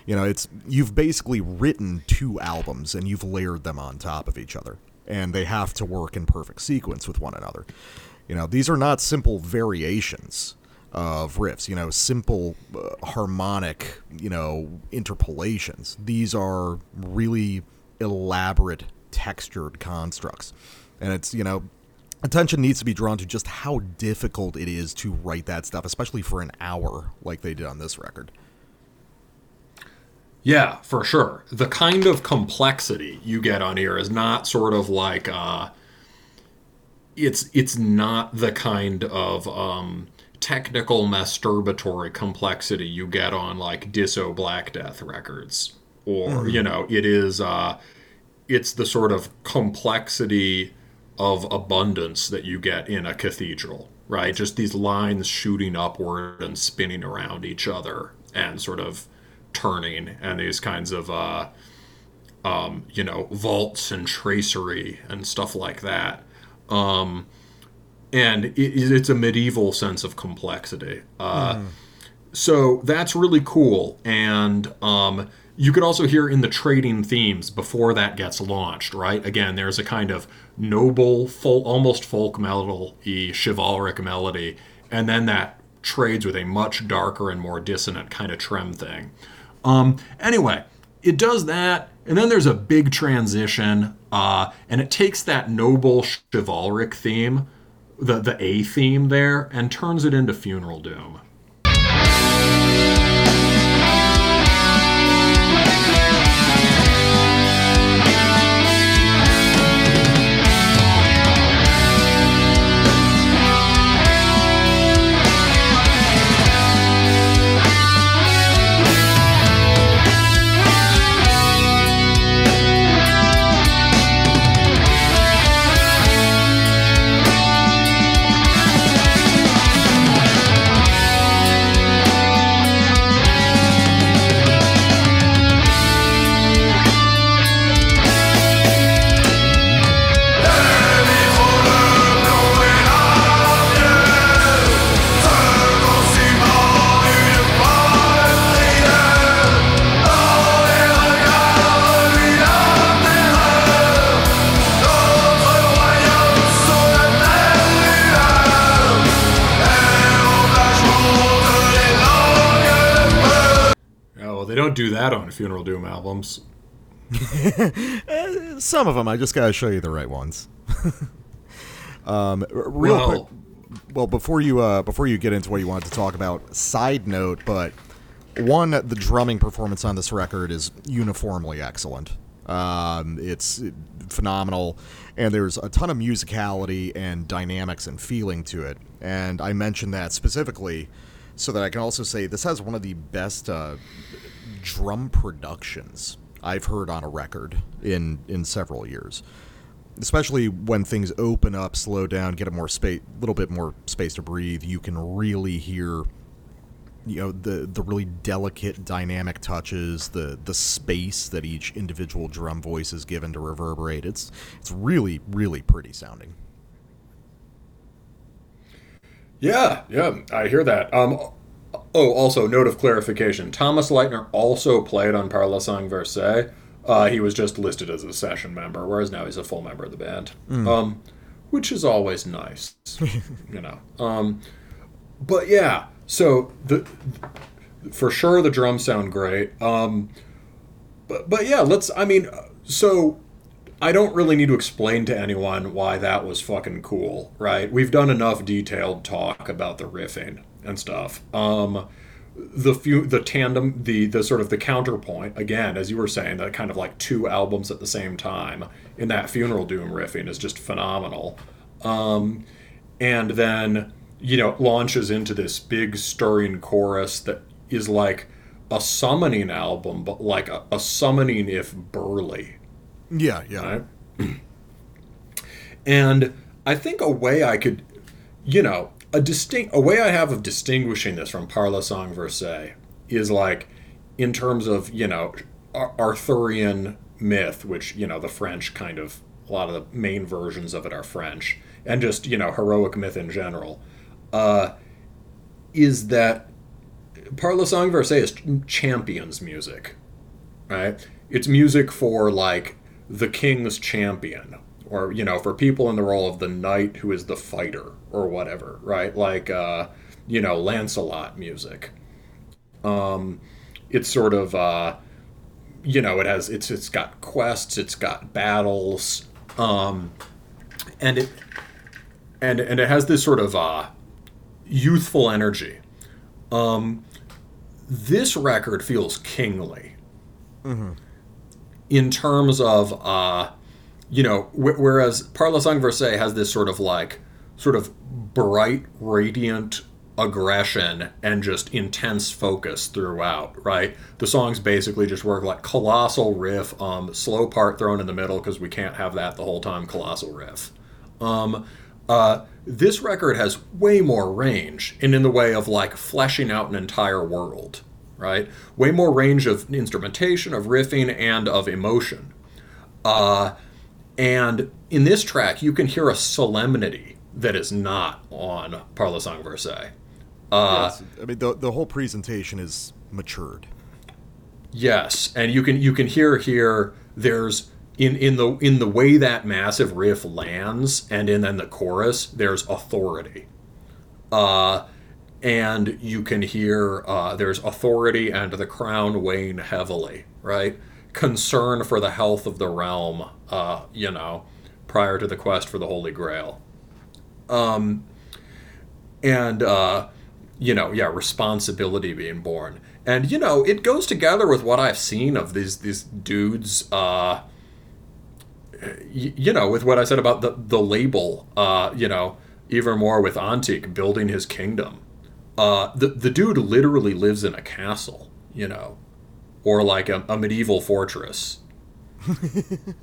You know, it's you've basically written two albums and you've layered them on top of each other. And they have to work in perfect sequence with one another. You know, these are not simple variations of riffs, you know, simple uh, harmonic, you know, interpolations. These are really elaborate textured constructs. And it's, you know, attention needs to be drawn to just how difficult it is to write that stuff, especially for an hour like they did on this record. Yeah, for sure. The kind of complexity you get on here is not sort of like uh, it's it's not the kind of um, technical masturbatory complexity you get on like Disso Black Death records, or mm-hmm. you know, it is uh, it's the sort of complexity of abundance that you get in a cathedral, right? Just these lines shooting upward and spinning around each other, and sort of. Turning and these kinds of uh um you know vaults and tracery and stuff like that um and it, it's a medieval sense of complexity uh mm. So that's really cool. And um you could also hear in the trading themes before that gets launched, right? Again, there's a kind of noble folk, almost folk melody, chivalric melody, and then that trades with a much darker and more dissonant kind of trem thing. Um, anyway, it does that, and then there's a big transition, uh, and it takes that noble chivalric theme, the, the A theme there, and turns it into Funeral Doom. They don't do that on Funeral Doom albums. Some of them. I just got to show you the right ones. um, real well, quick. Well, before you uh, before you get into what you wanted to talk about, side note, but one, the drumming performance on this record is uniformly excellent. Um, it's phenomenal, and there's a ton of musicality and dynamics and feeling to it. And I mentioned that specifically so that I can also say this has one of the best uh, drum productions I've heard on a record in, in several years. Especially when things open up, slow down, get a more space, little bit more space to breathe, you can really hear, you know, the the really delicate dynamic touches, the the space that each individual drum voice is given to reverberate. It's it's really, really pretty sounding. Yeah, yeah, I hear that. Um, oh, also, note of clarification. Thomas Leitner also played on Parlousang Versailles. Uh, he was just listed as a session member, whereas now he's a full member of the band, mm. um, which is always nice, you know. Um, but yeah, so the for sure the drums sound great. Um, but but yeah, let's. I mean, so I don't really need to explain to anyone why that was fucking cool, right? We've done enough detailed talk about the riffing and stuff. Um, The few, the tandem, the the sort of the counterpoint, again, as you were saying, that kind of like two albums at the same time in that Funeral Doom riffing is just phenomenal. Um, and then, you know, it launches into this big stirring chorus that is like a summoning album, but like a, a summoning if burly. Yeah, yeah. Right? And I think a way I could, you know... A distinct, a way I have of distinguishing this from Parlousang Versailles is like in terms of, you know, Ar- Arthurian myth, which, you know, the French kind of, a lot of the main versions of it are French, and just, you know, heroic myth in general, uh, is that Parlousang Versailles is champions music, right? It's music for, like, the king's champion, or, you know, for people in the role of the knight who is the fighter or whatever, right? Like, uh, you know, Lancelot music. Um, it's sort of, uh, you know, it has, it's it's got quests, it's got battles, um, and it and and it has this sort of uh, youthful energy. Um, this record feels kingly, mm-hmm. in terms of. Uh, You know, wh- whereas Parlousang Versailles has this sort of like, sort of bright, radiant aggression and just intense focus throughout, right? The songs basically just work like colossal riff, um, slow part thrown in the middle because we can't have that the whole time, colossal riff. Um, uh, this record has way more range, and in the way of like fleshing out an entire world, right? Way more range of instrumentation, of riffing, and of emotion. Uh... And in this track, you can hear a solemnity that is not on Parlousang Versailles. Uh, yes. I mean, the the whole presentation is matured. Yes, and you can you can hear here. There's in, in the in the way that massive riff lands, and in then the chorus, there's authority. Uh, and you can hear uh, there's authority and the crown weighing heavily, right? Concern for the health of the realm, uh, you know, prior to the quest for the Holy Grail. Um, and, uh, you know, yeah, responsibility being born. And, you know, it goes together with what I've seen of these, these dudes, uh, y- you know, with what I said about the, the label, uh, you know, even more with Antic building his kingdom. Uh, the, the dude literally lives in a castle, you know. Or like a, a medieval fortress.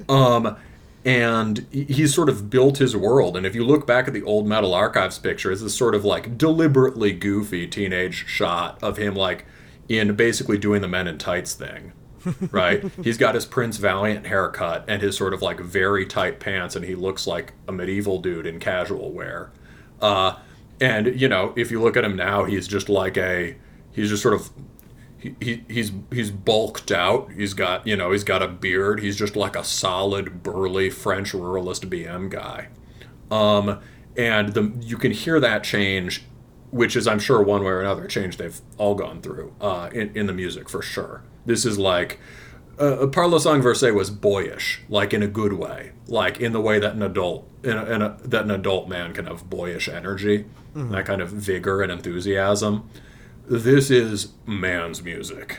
um, and he's sort of built his world. And if you look back at the old Metal Archives picture, it's this sort of like deliberately goofy teenage shot of him like in basically doing the Men in Tights thing, right? He's got his Prince Valiant haircut and his sort of like very tight pants, and he looks like a medieval dude in casual wear. Uh, and, you know, if you look at him now, he's just like a, he's just sort of, He, he he's he's bulked out. He's got, you know, he's got a beard. He's just like a solid, burly French ruralist B M guy. Um, and the you can hear that change which is, I'm sure, one way or another, a change they've all gone through uh, in, in the music, for sure. This is like... Uh, Parlousang Versailles was boyish, like in a good way, like in the way that an adult, in a, in a, that an adult man can have boyish energy, mm-hmm. that kind of vigor and enthusiasm. This is man's music.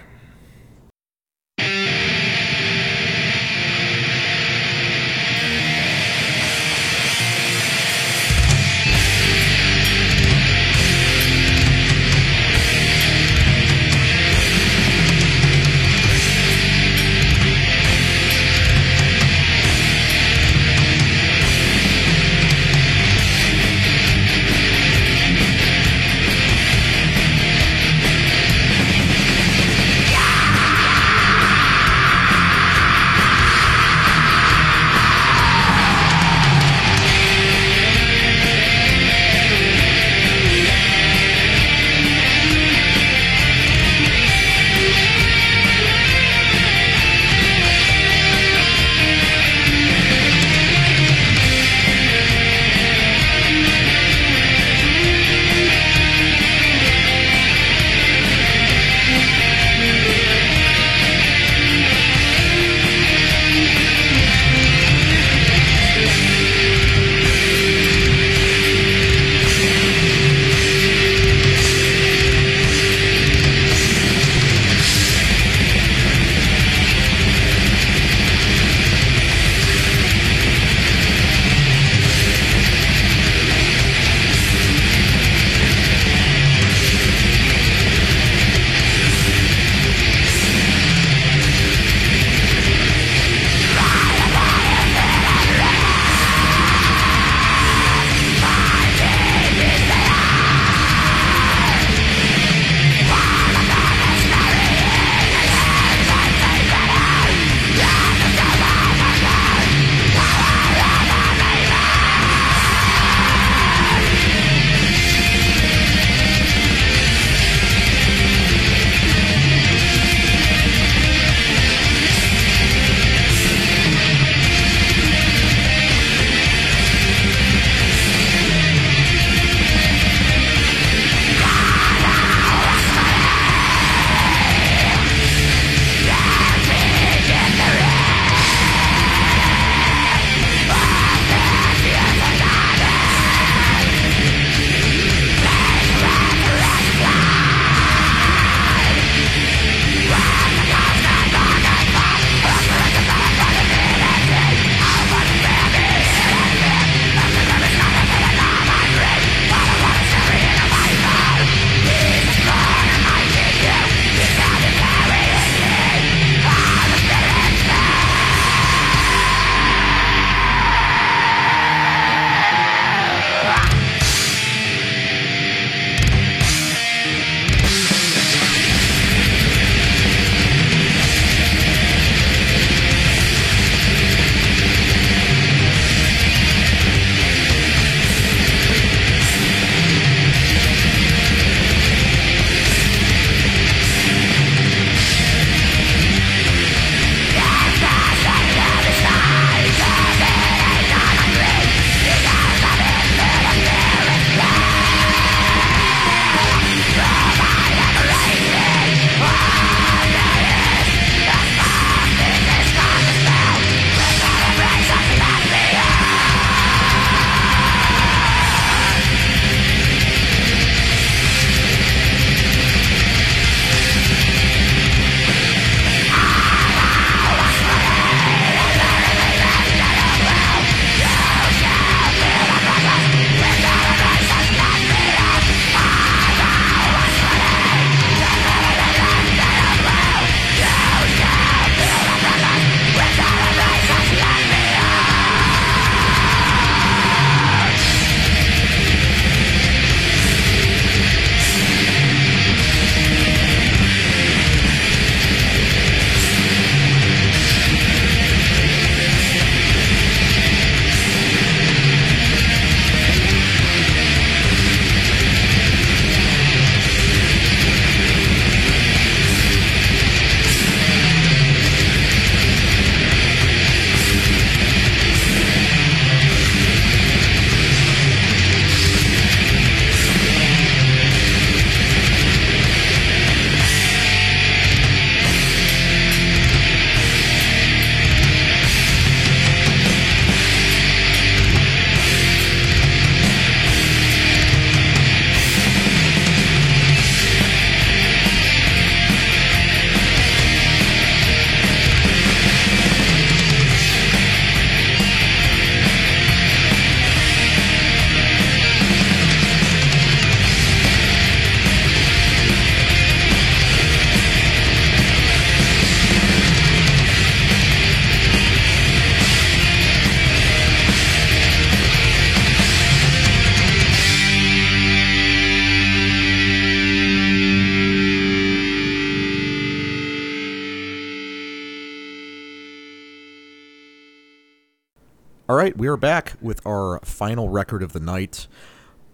right, we are back with our final record of the night.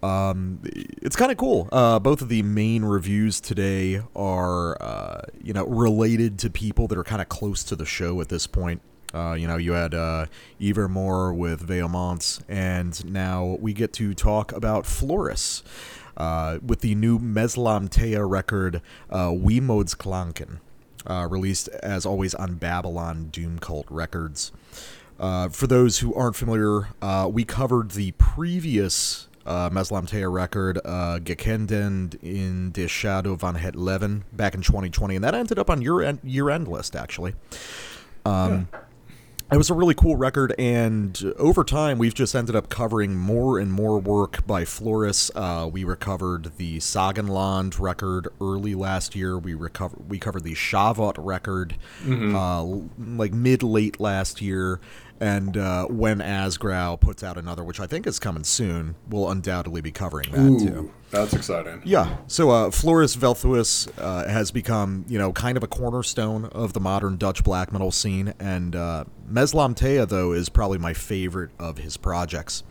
Um, it's kind of cool. Uh, both of the main reviews today are, uh, you know, related to people that are kind of close to the show at this point. Uh, you know, you had uh, Evermore with Vehemence, and now we get to talk about Floris uh, with the new Meslamtaea record, uh, Wiemodsklanken, uh, released as always on Babylon Doom Cult Records. Uh, for those who aren't familiar, uh, we covered the previous Uh, Meslamtaea record, uh, Gekenden in the Shadow van het Leven, back in twenty twenty, and that ended up on your en- year-end list, actually. Um, yeah. It was a really cool record, and over time, we've just ended up covering more and more work by Floris. Uh, we recovered the Sagenland record early last year. We recover we covered the Shavat record, mm-hmm. uh, like mid-late last year. And uh, when Asgrau puts out another, which I think is coming soon, we'll undoubtedly be covering that. Ooh, too. That's exciting. Yeah. So uh, Floris Velthuis uh, has become, you know, kind of a cornerstone of the modern Dutch black metal scene. And uh, Meslamtaea, though, is probably my favorite of his projects.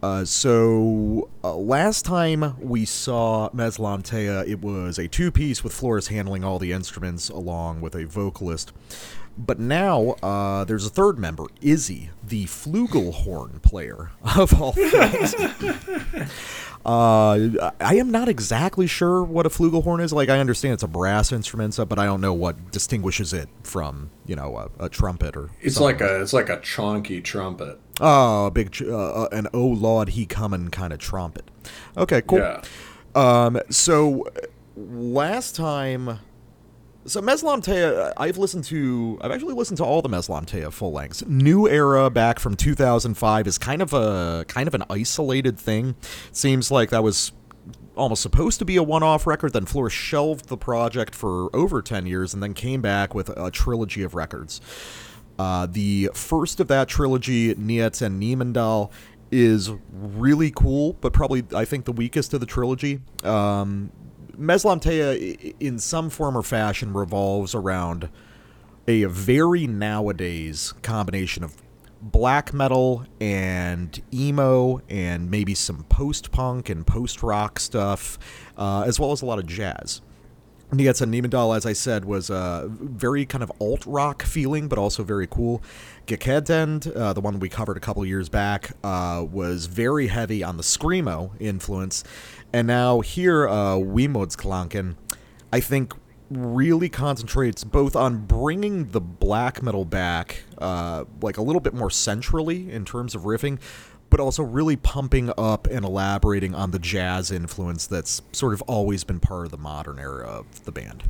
Uh, so uh, last time we saw Meslamtaea, it was a two-piece with Floris handling all the instruments along with a vocalist. But now uh, there's a third member, Izzy, the flugelhorn player of all things. uh, I am not exactly sure what a flugelhorn is. Like, I understand it's a brass instrument, but I don't know what distinguishes it from, you know, a, a trumpet or. It's something. like a it's like a chonky trumpet. Oh, a big ch- uh, an oh Lord he comin' kind of trumpet. Okay, cool. Yeah. Um, so last time. So Meslamtaea, I've listened to, I've actually listened to all the Meslamtaea full lengths. New Era back from two thousand five is kind of a, kind of an isolated thing. Seems like that was almost supposed to be a one-off record, then Floris shelved the project for over ten years and then came back with a trilogy of records. Uh, the first of that trilogy, Nietz and Niemendal, is really cool, but probably, I think, the weakest of the trilogy. Um... Meslamtaea, in some form or fashion, revolves around a very nowadays combination of black metal and emo and maybe some post-punk and post-rock stuff, uh, as well as a lot of jazz. Nietz and Niemendal, as I said, was a very kind of alt-rock feeling, but also very cool. Gekendend, uh, the one we covered a couple years back, uh, was very heavy on the Screamo influence. And now here, uh, Wiemodsklanken, I think, really concentrates both on bringing the black metal back, uh, like a little bit more centrally in terms of riffing, but also really pumping up and elaborating on the jazz influence that's sort of always been part of the modern era of the band.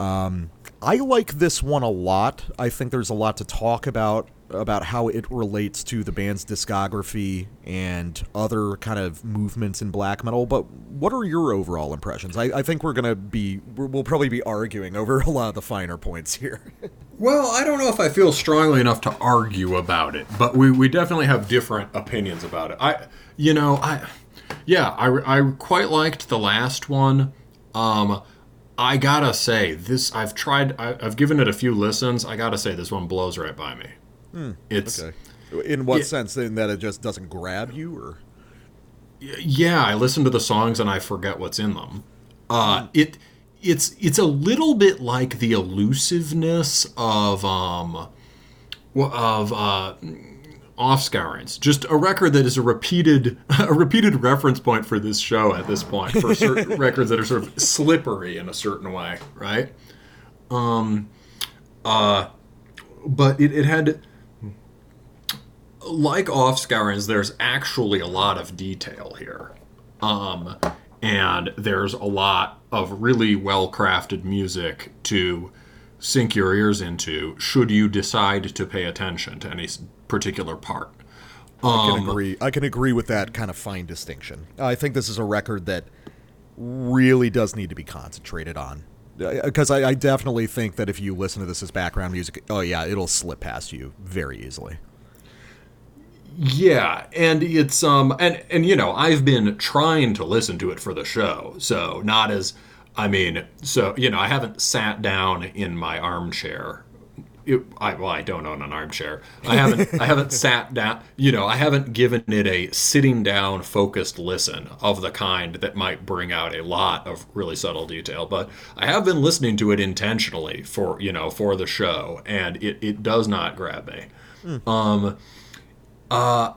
Um, I like this one a lot. I think there's a lot to talk about, about how it relates to the band's discography and other kind of movements in black metal. But what are your overall impressions? I, I think we're going to be, we'll probably be arguing over a lot of the finer points here. Well, I don't know if I feel strongly enough to argue about it, but we, we definitely have different opinions about it. I, you know, I, yeah, I, I quite liked the last one. Um, I gotta say this, I've tried, I, I've given it a few listens. I gotta say this one blows right by me. Hmm, it's okay. In what it, sense? In that it just doesn't grab you or? Yeah. I listen to the songs and I forget what's in them. Uh, it, It's it's a little bit like the elusiveness of um of uh, Offscourings, just a record that is a repeated a repeated reference point for this show at this point for certain records that are sort of slippery in a certain way, right? Um, uh, but it, it had, like Offscourings, there's actually a lot of detail here. Um. And there's a lot of really well-crafted music to sink your ears into should you decide to pay attention to any particular part. Um, I can agree. I can agree with that kind of fine distinction. I think this is a record that really does need to be concentrated on. Because I, I definitely think that if you listen to this as background music, oh yeah, it'll slip past you very easily. Yeah, and it's um and and you know, I've been trying to listen to it for the show, so not as I mean, so you know, I haven't sat down in my armchair It, I, well, I don't own an armchair. I haven't. I haven't sat down. You know, I haven't given it a sitting down, focused listen of the kind that might bring out a lot of really subtle detail. But I have been listening to it intentionally for you know for the show, and it, it does not grab me. Mm. Um, uh,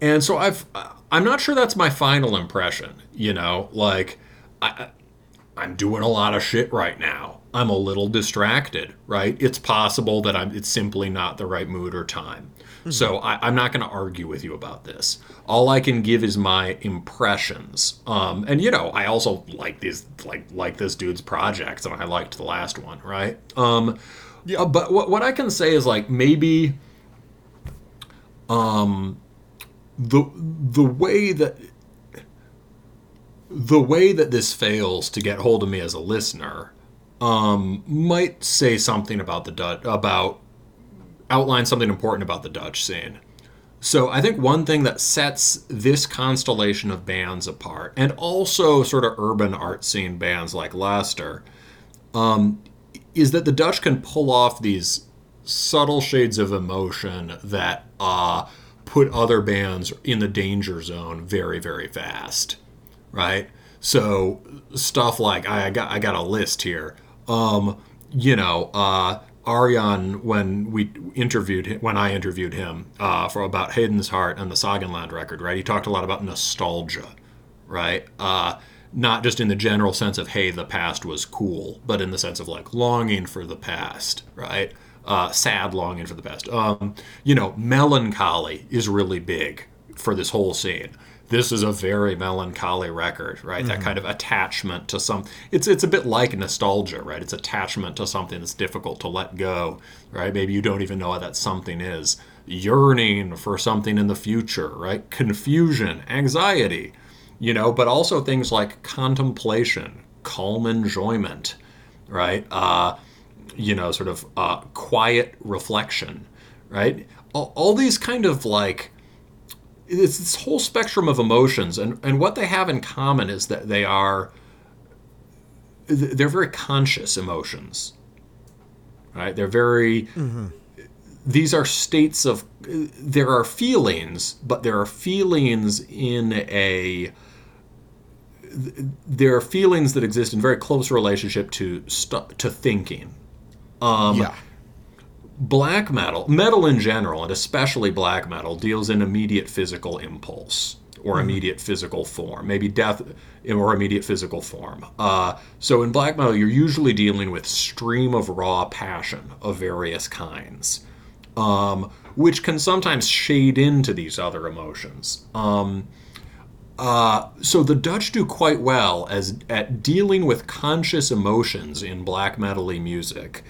and so I've. I'm not sure that's my final impression. You know, like I, I'm doing a lot of shit right now. I'm a little distracted, right? It's possible that I'm. It's simply not the right mood or time. Mm-hmm. So I, I'm not going to argue with you about this. All I can give is my impressions. Um, and, you know, I also like these, like like this dude's projects, and I liked the last one, right? Um, yeah. But what, what I can say is, like, maybe um, the the way that... The way that this fails to get hold of me as a listener... Um, might say something about the Dutch, about outline something important about the Dutch scene. So I think one thing that sets this constellation of bands apart, and also sort of urban art scene bands like Leicester, um, is that the Dutch can pull off these subtle shades of emotion that uh, put other bands in the danger zone very, very fast, right? So stuff like I got I got a list here. Um, you know, uh, Arjan, when we interviewed him, when I interviewed him uh, for about Haydn's Heart and the Sagenland record, right? He talked a lot about nostalgia, right? Uh, not just in the general sense of, hey, the past was cool, but in the sense of like longing for the past, right? Uh, sad longing for the past. Um, you know, melancholy is really big for this whole scene. This is a very melancholy record, right? Mm-hmm. That kind of attachment to some... It's it's a bit like nostalgia, right? It's attachment to something that's difficult to let go, right? Maybe you don't even know what that something is. Yearning for something in the future, right? Confusion, anxiety, you know, but also things like contemplation, calm enjoyment, right? Uh, you know, sort of uh, quiet reflection, right? All, all these kind of like... It's this whole spectrum of emotions, and, and what they have in common is that they are, they're very conscious emotions, right? They're very, mm-hmm. These are states of, there are feelings, but there are feelings in a, there are feelings that exist in very close relationship to st- to thinking. Um, yeah. Black metal, metal in general, and especially black metal, deals in immediate physical impulse or mm-hmm. immediate physical form, maybe death or immediate physical form. Uh, so in black metal, you're usually dealing with stream of raw passion of various kinds, um, which can sometimes shade into these other emotions. Um, uh, so the Dutch do quite well as at dealing with conscious emotions in black metal-y music.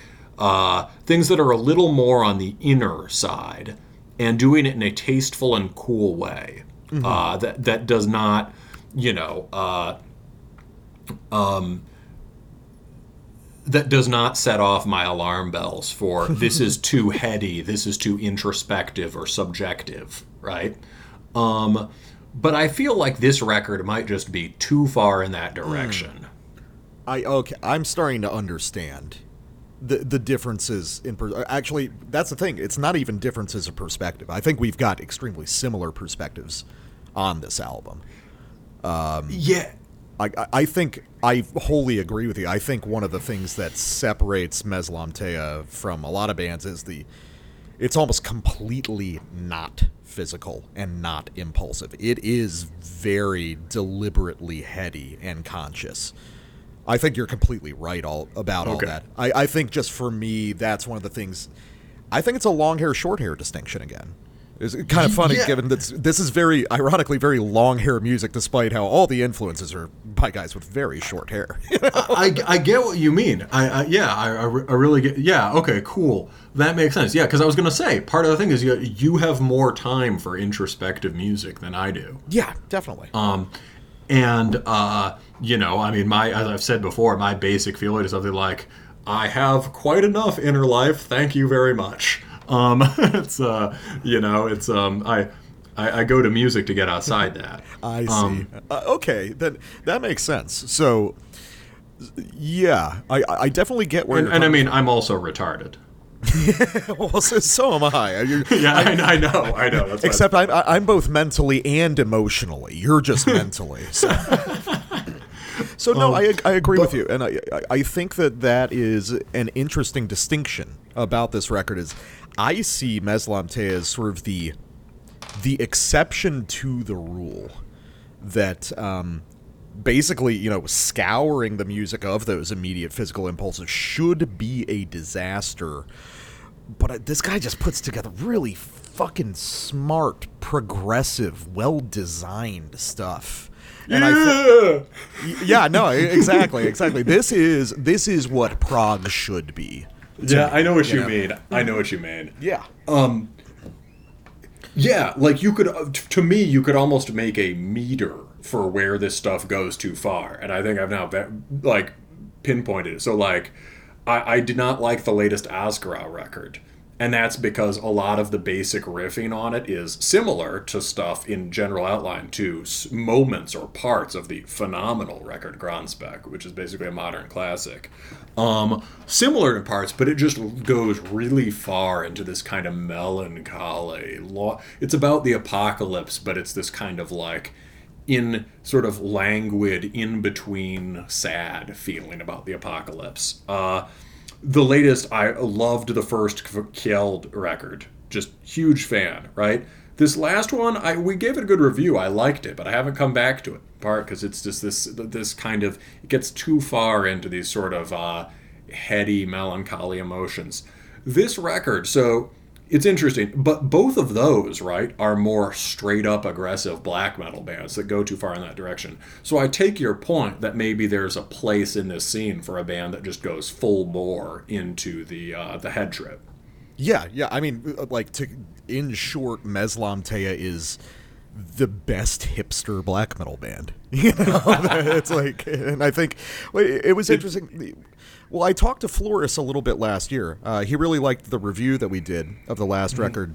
Uh, things that are a little more on the inner side and doing it in a tasteful and cool way mm-hmm. uh, that that does not, you know, uh, um, that does not set off my alarm bells for this is too heady, this is too introspective or subjective, right? Um, but I feel like this record might just be too far in that direction. Mm. I okay, I'm starting to understand. The, the differences in per- actually that's the thing, it's not even differences of perspective. I think we've got extremely similar perspectives on this album. Um, yeah, I I think I wholly agree with you. I think one of the things that separates Meslamtaea from a lot of bands is the it's almost completely not physical and not impulsive. It is very deliberately heady and conscious. I think you're completely right all about okay. all that. I, I think just for me, that's one of the things. I think it's a long hair, short hair distinction again. It's kind of funny yeah. given that this is very, ironically, very long hair music, despite how all the influences are by guys with very short hair. You know? I, I, I get what you mean. I, I Yeah, I, I really get. Yeah, okay, cool. That makes sense. Yeah, because I was going to say, part of the thing is you, you have more time for introspective music than I do. Yeah, definitely. Um, And, uh, you know, I mean, my as I've said before, my basic feeling is something like, I have quite enough inner life. Thank you very much. Um, it's, uh, you know, it's um, I, I I go to music to get outside that. I see. Um, uh, okay, that, that makes sense. So, yeah, I, I definitely get where and, you're and I mean, from. I'm also retarded. Well, so, so am I. You're, yeah, I, I know, I know. That's except I'm, I'm both mentally and emotionally. You're just mentally. So, so no, um, I I agree but, with you, and I I think that that is an interesting distinction about this record. Is I see Meslamtaea as sort of the the exception to the rule that. Um, Basically, you know, scouring the music of those immediate physical impulses should be a disaster. But this guy just puts together really fucking smart, progressive, well-designed stuff. And yeah! I th- yeah, no, exactly, exactly. This is this is what prog should be. Yeah, me, I know what you, you know? mean. I know what you mean. Yeah. Um. Yeah, like you could, uh, t- to me, you could almost make a meter for where this stuff goes too far, and I think I've now ve- like pinpointed it. So like, I, I did not like the latest Asgrau record, and that's because a lot of the basic riffing on it is similar to stuff in general outline to s- moments or parts of the phenomenal record Grandspec, which is basically a modern classic. Um, similar in parts, but it just goes really far into this kind of melancholy. Lo- it's about the apocalypse, but it's this kind of like, in sort of languid, in-between, sad feeling about the apocalypse. Uh, the latest, I loved the first Kjeld record. Just huge fan, right? This last one, I we gave it a good review. I liked it, but I haven't come back to it, in part because it's just this this kind of, it gets too far into these sort of uh, heady, melancholy emotions. This record, so... It's interesting, but both of those, right, are more straight-up aggressive black metal bands that go too far in that direction. So I take your point that maybe there's a place in this scene for a band that just goes full bore into the uh, the head trip. Yeah, yeah. I mean, like, to, in short, Meslamtaea is the best hipster black metal band. You know, it's like, and I think it was interesting. Well, I talked to Floris a little bit last year. Uh, he really liked the review that we did of the last mm-hmm. record.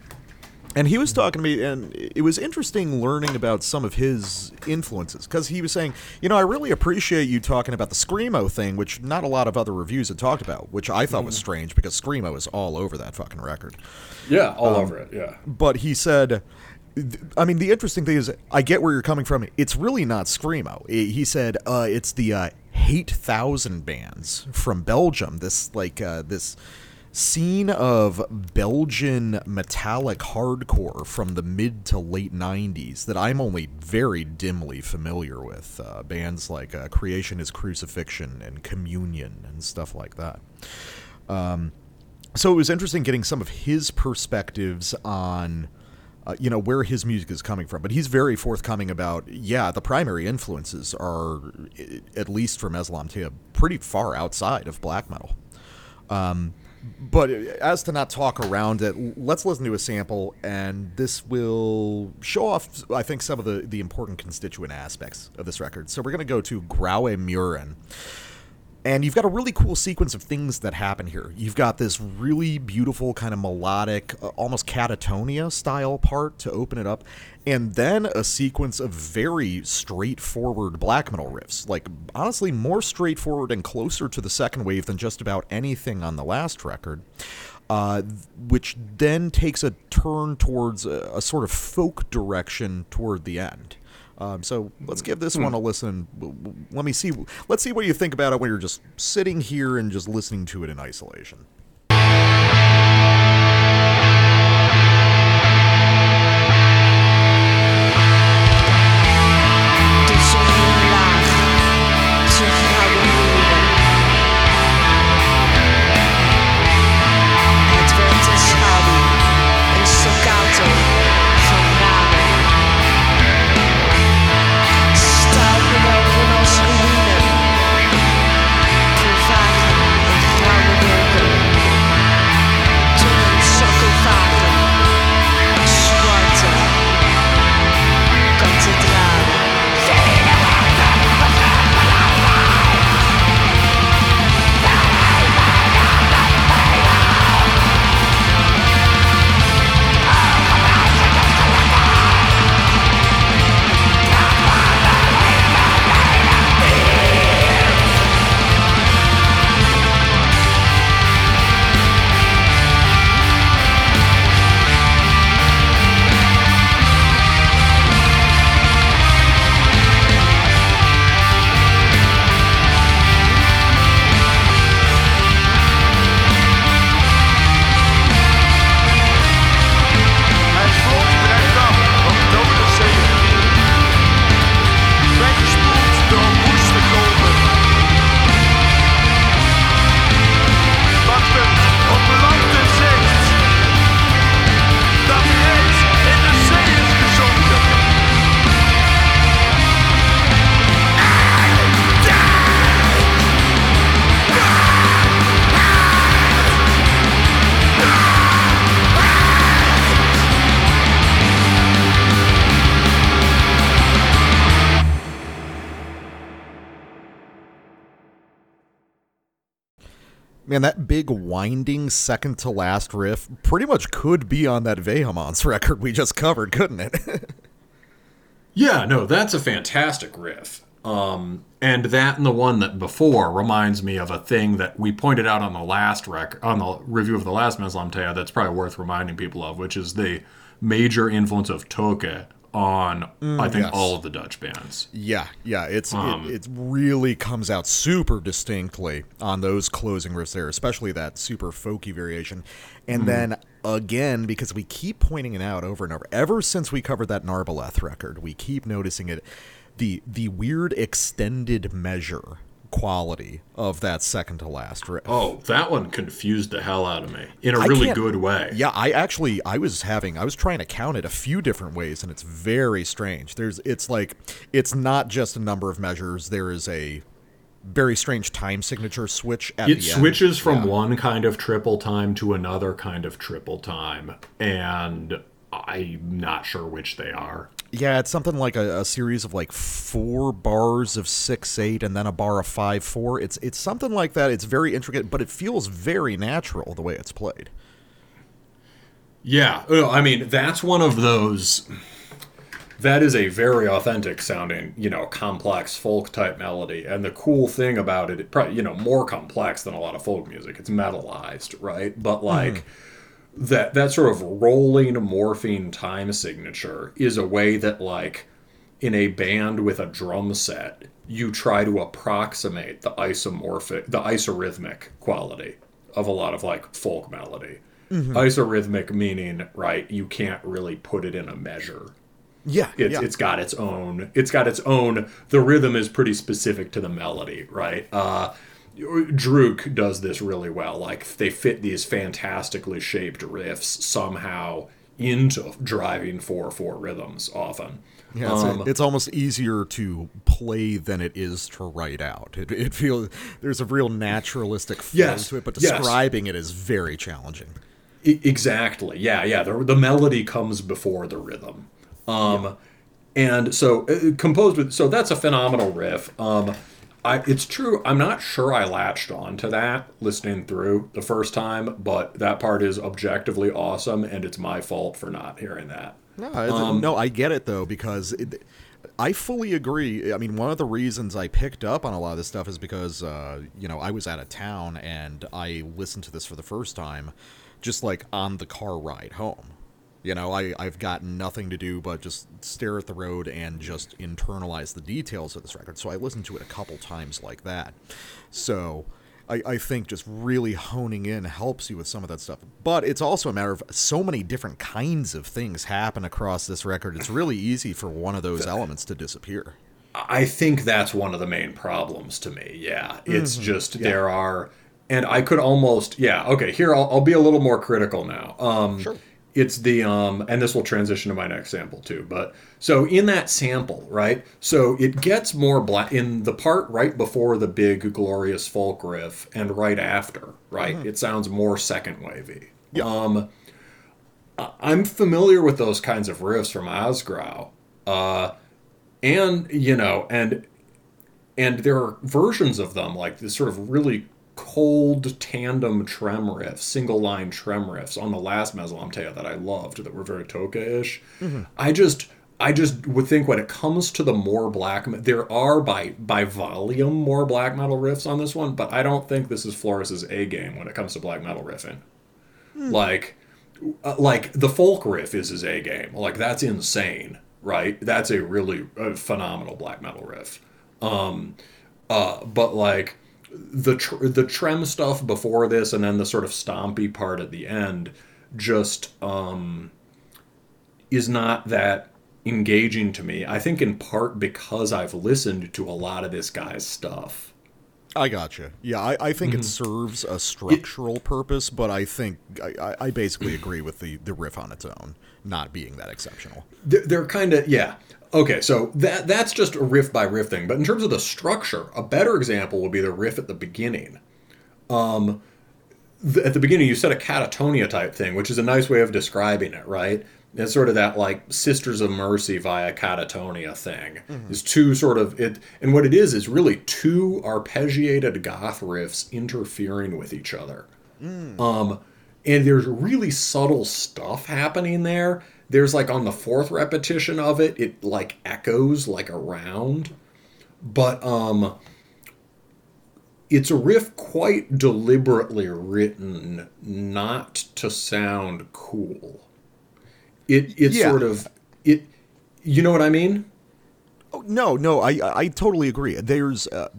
And he was talking to me, and it was interesting learning about some of his influences. Because he was saying, you know, I really appreciate you talking about the Screamo thing, which not a lot of other reviews had talked about, which I thought mm. was strange because Screamo is all over that fucking record. Yeah, all um, over it, yeah. But he said... I mean, the interesting thing is, I get where you're coming from. It's really not Screamo. He said uh, it's the uh, Hate Thousand bands from Belgium. This like uh, this scene of Belgian metallic hardcore from the mid to late nineties that I'm only very dimly familiar with. Uh, bands like uh, Creation is Crucifixion and Communion and stuff like that. Um, so it was interesting getting some of his perspectives on... Uh, you know, where his music is coming from. But he's very forthcoming about, yeah, the primary influences are, at least for Meslamtaea, pretty far outside of black metal. Um, but as to not talk around it, let's listen to a sample, and this will show off, I think, some of the, the important constituent aspects of this record. So we're going to go to Graue Muren. And you've got a really cool sequence of things that happen here. You've got this really beautiful kind of melodic, uh, almost Catatonia-style part to open it up. And then a sequence of very straightforward black metal riffs. Like, honestly, more straightforward and closer to the second wave than just about anything on the last record. Uh, which then takes a turn towards a, a sort of folk direction toward the end. Um, so let's give this one a listen. Let me see. Let's see what you think about it when you're just sitting here and just listening to it in isolation. Thank you. Man, that big winding second to last riff pretty much could be on that Vehemence record we just covered, couldn't it? Yeah, no, that's a fantastic riff. Um, and that and the one that before reminds me of a thing that we pointed out on the last rec- on the review of the last Meslamtaea that's probably worth reminding people of, which is the major influence of Toke on, mm, I think, yes. all of the Dutch bands. Yeah, yeah, it's um, it, it really comes out super distinctly on those closing riffs there, especially that super folky variation. And mm-hmm. then again, because we keep pointing it out over and over, ever since we covered that Narbaleth record, we keep noticing it. The the weird extended measure quality of that second to last riff. Oh, that one confused the hell out of me in a I really good way. Yeah, I actually I was having I was trying to count it a few different ways, and it's very strange. There's it's like it's not just a number of measures. There is a very strange time signature switch at it the end. It switches from yeah. one kind of triple time to another kind of triple time, and I'm not sure which they are. Yeah, it's something like a, a series of like four bars of six eight and then a bar of five four. It's it's something like that. It's very intricate, but it feels very natural the way it's played. Yeah, I mean that's one of those. That is a very authentic sounding, you know, complex folk type melody. And the cool thing about it, it probably you know more complex than a lot of folk music. It's metalized, right? But like. Mm. That that sort of rolling, morphing time signature is a way that, like, in a band with a drum set, you try to approximate the isomorphic, the isorhythmic quality of a lot of, like, folk melody. Mm-hmm. Isorhythmic meaning, right, you can't really put it in a measure. Yeah, it's, yeah. It's got its own, it's got its own, the rhythm is pretty specific to the melody, right? Uh... Druk does this really well. Like, they fit these fantastically shaped riffs somehow into driving four four rhythms often. Yeah, it's, um, a, it's almost easier to play than it is to write out. It, it feels there's a real naturalistic feel yes, to it, but describing yes. it is very challenging. I, exactly. Yeah, yeah. The, the melody comes before the rhythm. Um, yeah. And so, uh, composed with... So that's a phenomenal riff. Um I, it's true. I'm not sure I latched on to that listening through the first time, but that part is objectively awesome, and it's my fault for not hearing that. No, um, no, I get it, though, because it, I fully agree. I mean, one of the reasons I picked up on a lot of this stuff is because, uh, you know, I was out of town, and I listened to this for the first time just, like, on the car ride home. You know, I, I've got nothing to do but just stare at the road and just internalize the details of this record. So I listened to it a couple times like that. So I, I think just really honing in helps you with some of that stuff. But it's also a matter of so many different kinds of things happen across this record. It's really easy for one of those elements to disappear. I think that's one of the main problems to me. Yeah, it's mm-hmm. just yeah. there are... And I could almost... Yeah, okay, here I'll, I'll be a little more critical now. Um, sure. It's the, um, and this will transition to my next sample too, but, so in that sample, right, so it gets more black, in the part right before the big glorious folk riff and right after, right, mm-hmm. it sounds more second wavy. Yeah. Um, I'm familiar with those kinds of riffs from Asgrau, uh, and, you know, and, and there are versions of them, like this sort of really cold tandem trem riffs, single line trem riffs on the last Meslamtaea that I loved that were very Toka-ish. Mm-hmm. I just, I just would think when it comes to the more black, there are by by volume more black metal riffs on this one, but I don't think this is Floris's A game when it comes to black metal riffing. Mm. Like, uh, like the folk riff is his A game. Like that's insane, right? That's a really uh, phenomenal black metal riff. Um, uh, but like. The tr- the trem stuff before this and then the sort of stompy part at the end just um, is not that engaging to me. I think in part because I've listened to a lot of this guy's stuff. I gotcha. Yeah, I, I think mm-hmm. it serves a structural it, purpose, but I think I, I basically agree with the, the riff on its own not being that exceptional. They're, they're kind of, yeah. Okay, so that that's just a riff by riff thing. But in terms of the structure, a better example would be the riff at the beginning. Um, th- at the beginning, you said a catatonia type thing, which is a nice way of describing it, right? It's sort of that like Sisters of Mercy via Catatonia thing. Mm-hmm. It's two sort of it, and what it is is really two arpeggiated goth riffs interfering with each other. Mm. Um, and there's really subtle stuff happening there. There's like on the fourth repetition of it, it like echoes like around, but um, it's a riff quite deliberately written not to sound cool. It it's yeah. sort of it, you know what I mean? Oh, no, no, I I totally agree. There's uh,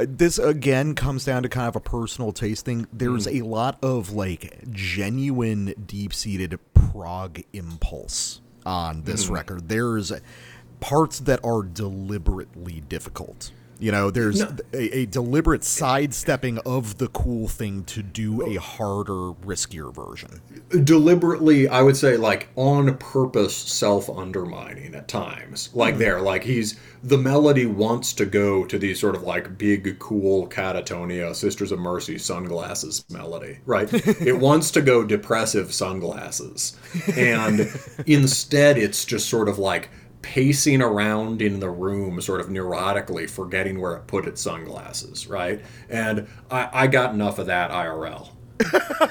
this again comes down to kind of a personal taste thing. There's mm. a lot of like genuine deep-seated prog impulse on this mm. record. There's parts that are deliberately difficult. You know, there's no. a, a deliberate sidestepping of the cool thing to do a harder, riskier version. Deliberately, I would say, like, on purpose self-undermining at times. Like, mm-hmm. there, like, he's... The melody wants to go to these sort of, like, big, cool Catatonia, Sisters of Mercy sunglasses melody, right? It wants to go depressive sunglasses. And instead, it's just sort of, like... pacing around in the room sort of neurotically, forgetting where it put its sunglasses, right? And I, I got enough of that I R L.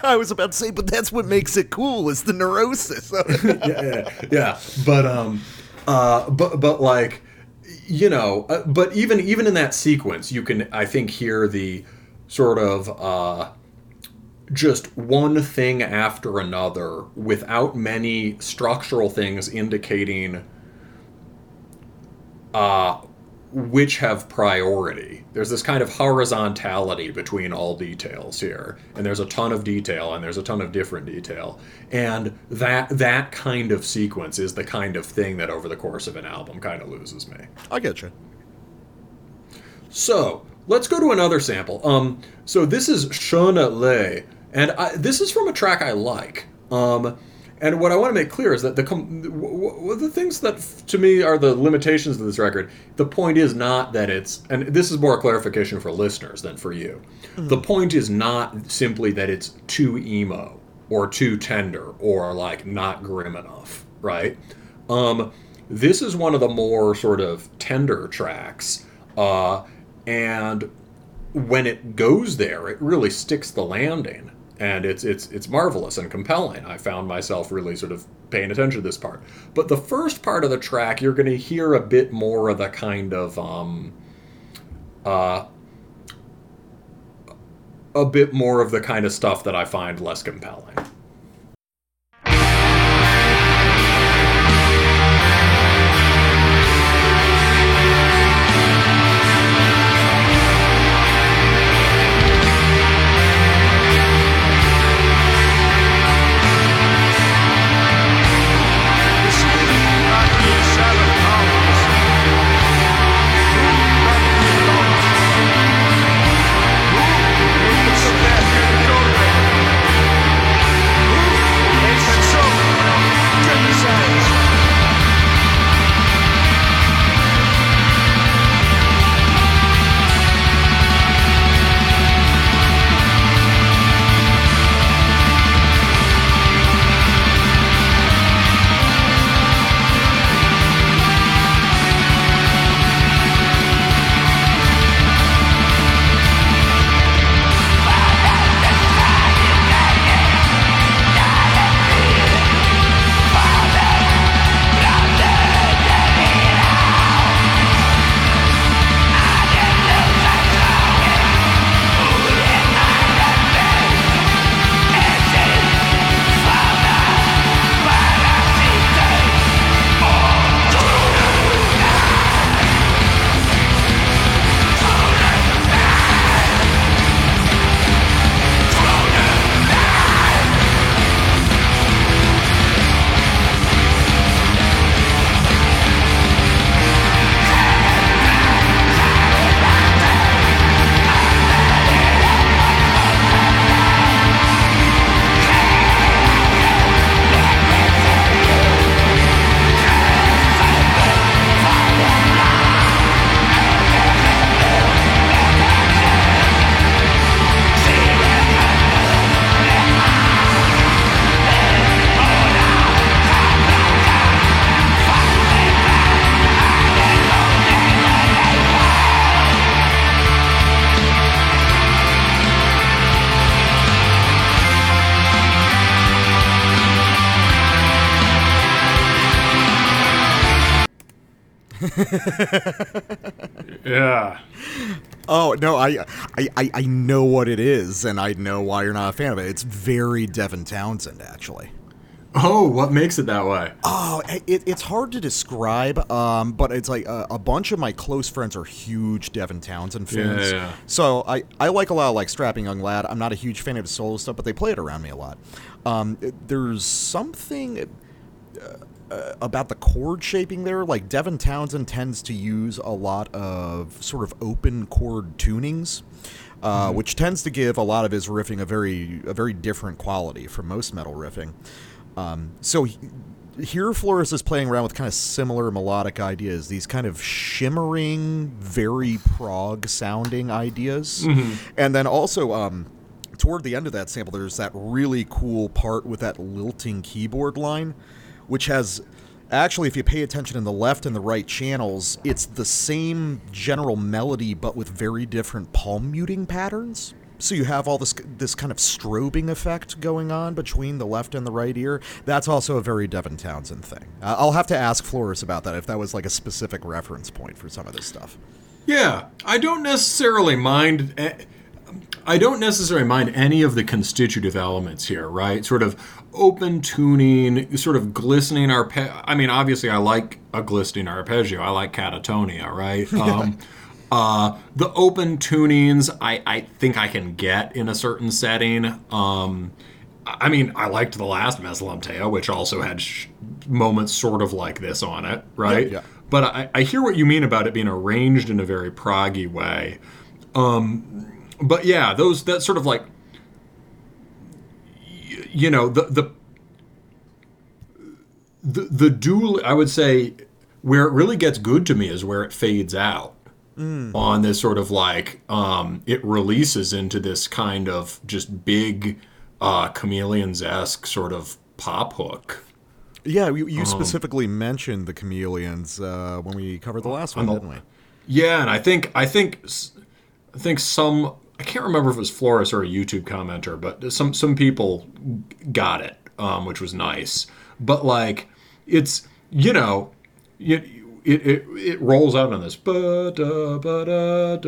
I was about to say, but that's what makes it cool is the neurosis. yeah, yeah, yeah. But, um, uh, but, but like, you know, uh, but even, even in that sequence, you can, I think, hear the sort of, uh, just one thing after another without many structural things indicating Uh, which have priority. There's this kind of horizontality between all details here, and there's a ton of detail, and there's a ton of different detail, and that that kind of sequence is the kind of thing that over the course of an album kind of loses me. I get you. So let's go to another sample. Um, so this is Shona Le, and I, this is from a track I like. Um, And what I want to make clear is that the com- w- w- the things that, f- to me, are the limitations of this record, the point is not that it's... And this is more clarification for listeners than for you. Mm. The point is not simply that it's too emo or too tender or, like, not grim enough, right? Um, this is one of the more sort of tender tracks. Uh, and when it goes there, it really sticks the landing. And it's it's it's marvelous and compelling. I found myself really sort of paying attention to this part. But the first part of the track, you're going to hear a bit more of the kind of um, uh, a bit more of the kind of stuff that I find less compelling. Yeah. Oh no, I, I, I, I know what it is, and I know why you're not a fan of it. It's very Devin Townsend, actually. Oh, what makes it that way? Oh, it, it's hard to describe, um, but it's like a, a bunch of my close friends are huge Devin Townsend fans. Yeah, yeah. So I, I like a lot of like Strapping Young Lad. I'm not a huge fan of his solo stuff, but they play it around me a lot. Um, there's something uh, about the chord shaping there. Like Devin Townsend tends to use a lot of sort of open chord tunings. Uh, mm-hmm. Which tends to give a lot of his riffing a very a very different quality from most metal riffing. Um, so he, here Floris is playing around with kind of similar melodic ideas, these kind of shimmering, very prog sounding ideas. Mm-hmm. And then also um, toward the end of that sample, there's that really cool part with that lilting keyboard line, which has... Actually, if you pay attention in the left and the right channels, it's the same general melody, but with very different palm muting patterns. So you have all this this kind of strobing effect going on between the left and the right ear. That's also a very Devin Townsend thing. Uh, I'll have to ask Floris about that, if that was like a specific reference point for some of this stuff. Yeah, I don't necessarily mind... A- I don't necessarily mind any of the constitutive elements here, right? Sort of open tuning, sort of glistening arpeggio. I mean, obviously, I like a glistening arpeggio. I like catatonia, right? Um, uh, the open tunings, I, I think I can get in a certain setting. Um, I mean, I liked the last Meslamtaea, which also had sh- moments sort of like this on it, right? Yeah, yeah. But I, I hear what you mean about it being arranged in a very proggy way. Um... But yeah, those that sort of like, you know, the the the, the dual. I would say where it really gets good to me is where it fades out mm. on this sort of like um, it releases into this kind of just big uh, Chameleons-esque sort of pop hook. Yeah, you, you um, specifically mentioned the Chameleons uh, when we covered the last one, the, didn't we? Yeah, and I think I think. I think some, I can't remember if it was Floris or a YouTube commenter, but some some people got it, um, which was nice. But like, it's, you know, it it it, it rolls out on this, that,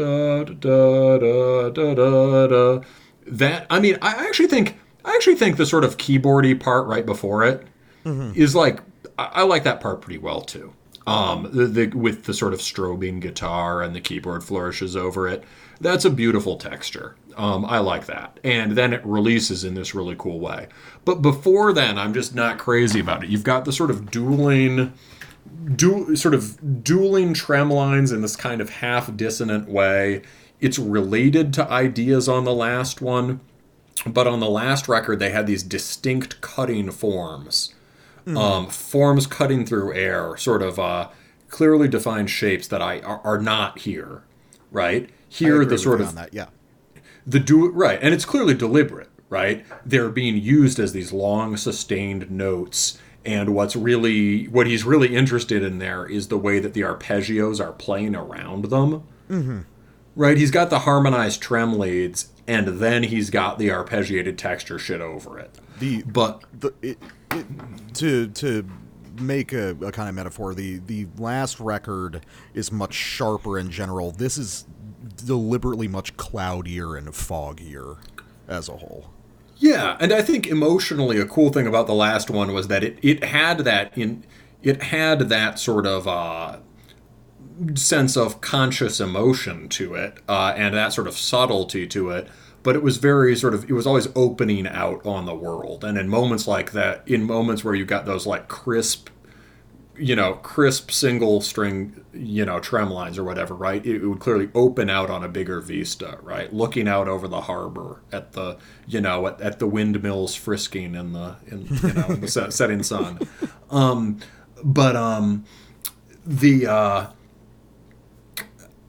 I mean, I actually think, I actually think the sort of keyboardy part right before it mm-hmm. is like, I, I like that part pretty well too. Um, the, the, with the sort of strobing guitar and the keyboard flourishes over it. That's a beautiful texture. Um, I like that. And then it releases in this really cool way. But before then, I'm just not crazy about it. You've got the sort of dueling, du- sort of dueling trem lines in this kind of half dissonant way. It's related to ideas on the last one, but on the last record, they had these distinct cutting forms. Mm-hmm. Um, forms cutting through air, sort of uh, clearly defined shapes that I are, are not here, right? Here, the sort of that, yeah, the do right, and it's clearly deliberate, right? They're being used as these long sustained notes, and what's really what he's really interested in there is the way that the arpeggios are playing around them, mm-hmm. right? He's got the harmonized trem leads, and then he's got the arpeggiated texture shit over it. The but the. It, It, to to make a, a kind of metaphor, the, the last record is much sharper in general. This is deliberately much cloudier and foggier as a whole. Yeah, and I think emotionally a cool thing about the last one was that it, it had that in it had that sort of uh, sense of conscious emotion to it uh, and that sort of subtlety to it. But it was very sort of, it was always opening out on the world. And in moments like that, in moments where you got those like crisp, you know, crisp single string, you know, trem lines or whatever, right? It, it would clearly open out on a bigger vista, right? Looking out over the harbor at the, you know, at, at the windmills frisking in the, in, you know, in the set, setting sun. Um, but um, the, uh,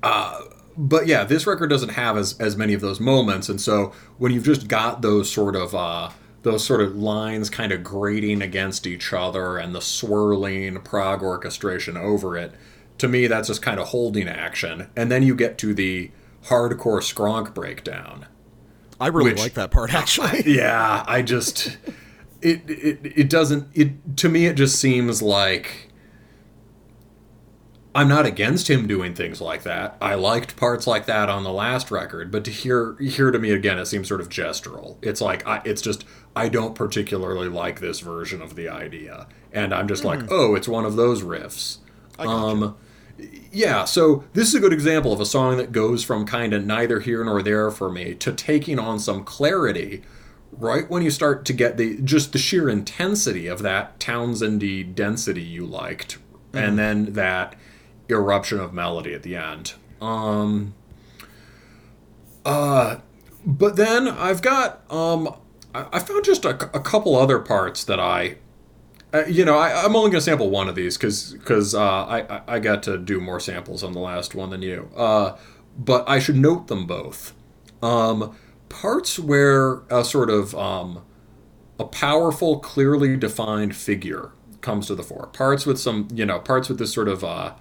uh, But yeah, this record doesn't have as, as many of those moments, and so when you've just got those sort of uh, those sort of lines kind of grating against each other and the swirling prog orchestration over it, to me that's just kind of holding action. And then you get to the hardcore skronk breakdown. I really which, like that part actually. Yeah, I just it, it it doesn't it to me it just seems like. I'm not against him doing things like that. I liked parts like that on the last record, but to hear, hear to me again, it seems sort of gestural. It's like, I, it's just, I don't particularly like this version of the idea. And I'm just mm. like, oh, it's one of those riffs. I um, yeah, so this is a good example of a song that goes from kind of neither here nor there for me to taking on some clarity right when you start to get the just the sheer intensity of that Townsendy density you liked, mm. and then that eruption of melody at the end. Um, uh, but then I've got, um, I, I found just a, a couple other parts that I, uh, you know, I, I'm only going to sample one of these because because uh, I, I got to do more samples on the last one than you. Uh, but I should note them both. Um, parts where a sort of um, a powerful, clearly defined figure comes to the fore. Parts with some, you know, parts with this sort of uh,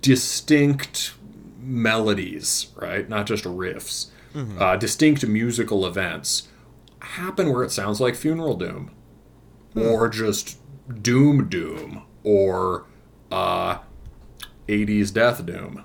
distinct melodies, right? Not just riffs. Mm-hmm. Uh, distinct musical events happen where it sounds like funeral doom, mm. or just doom doom, or uh, eighties death doom.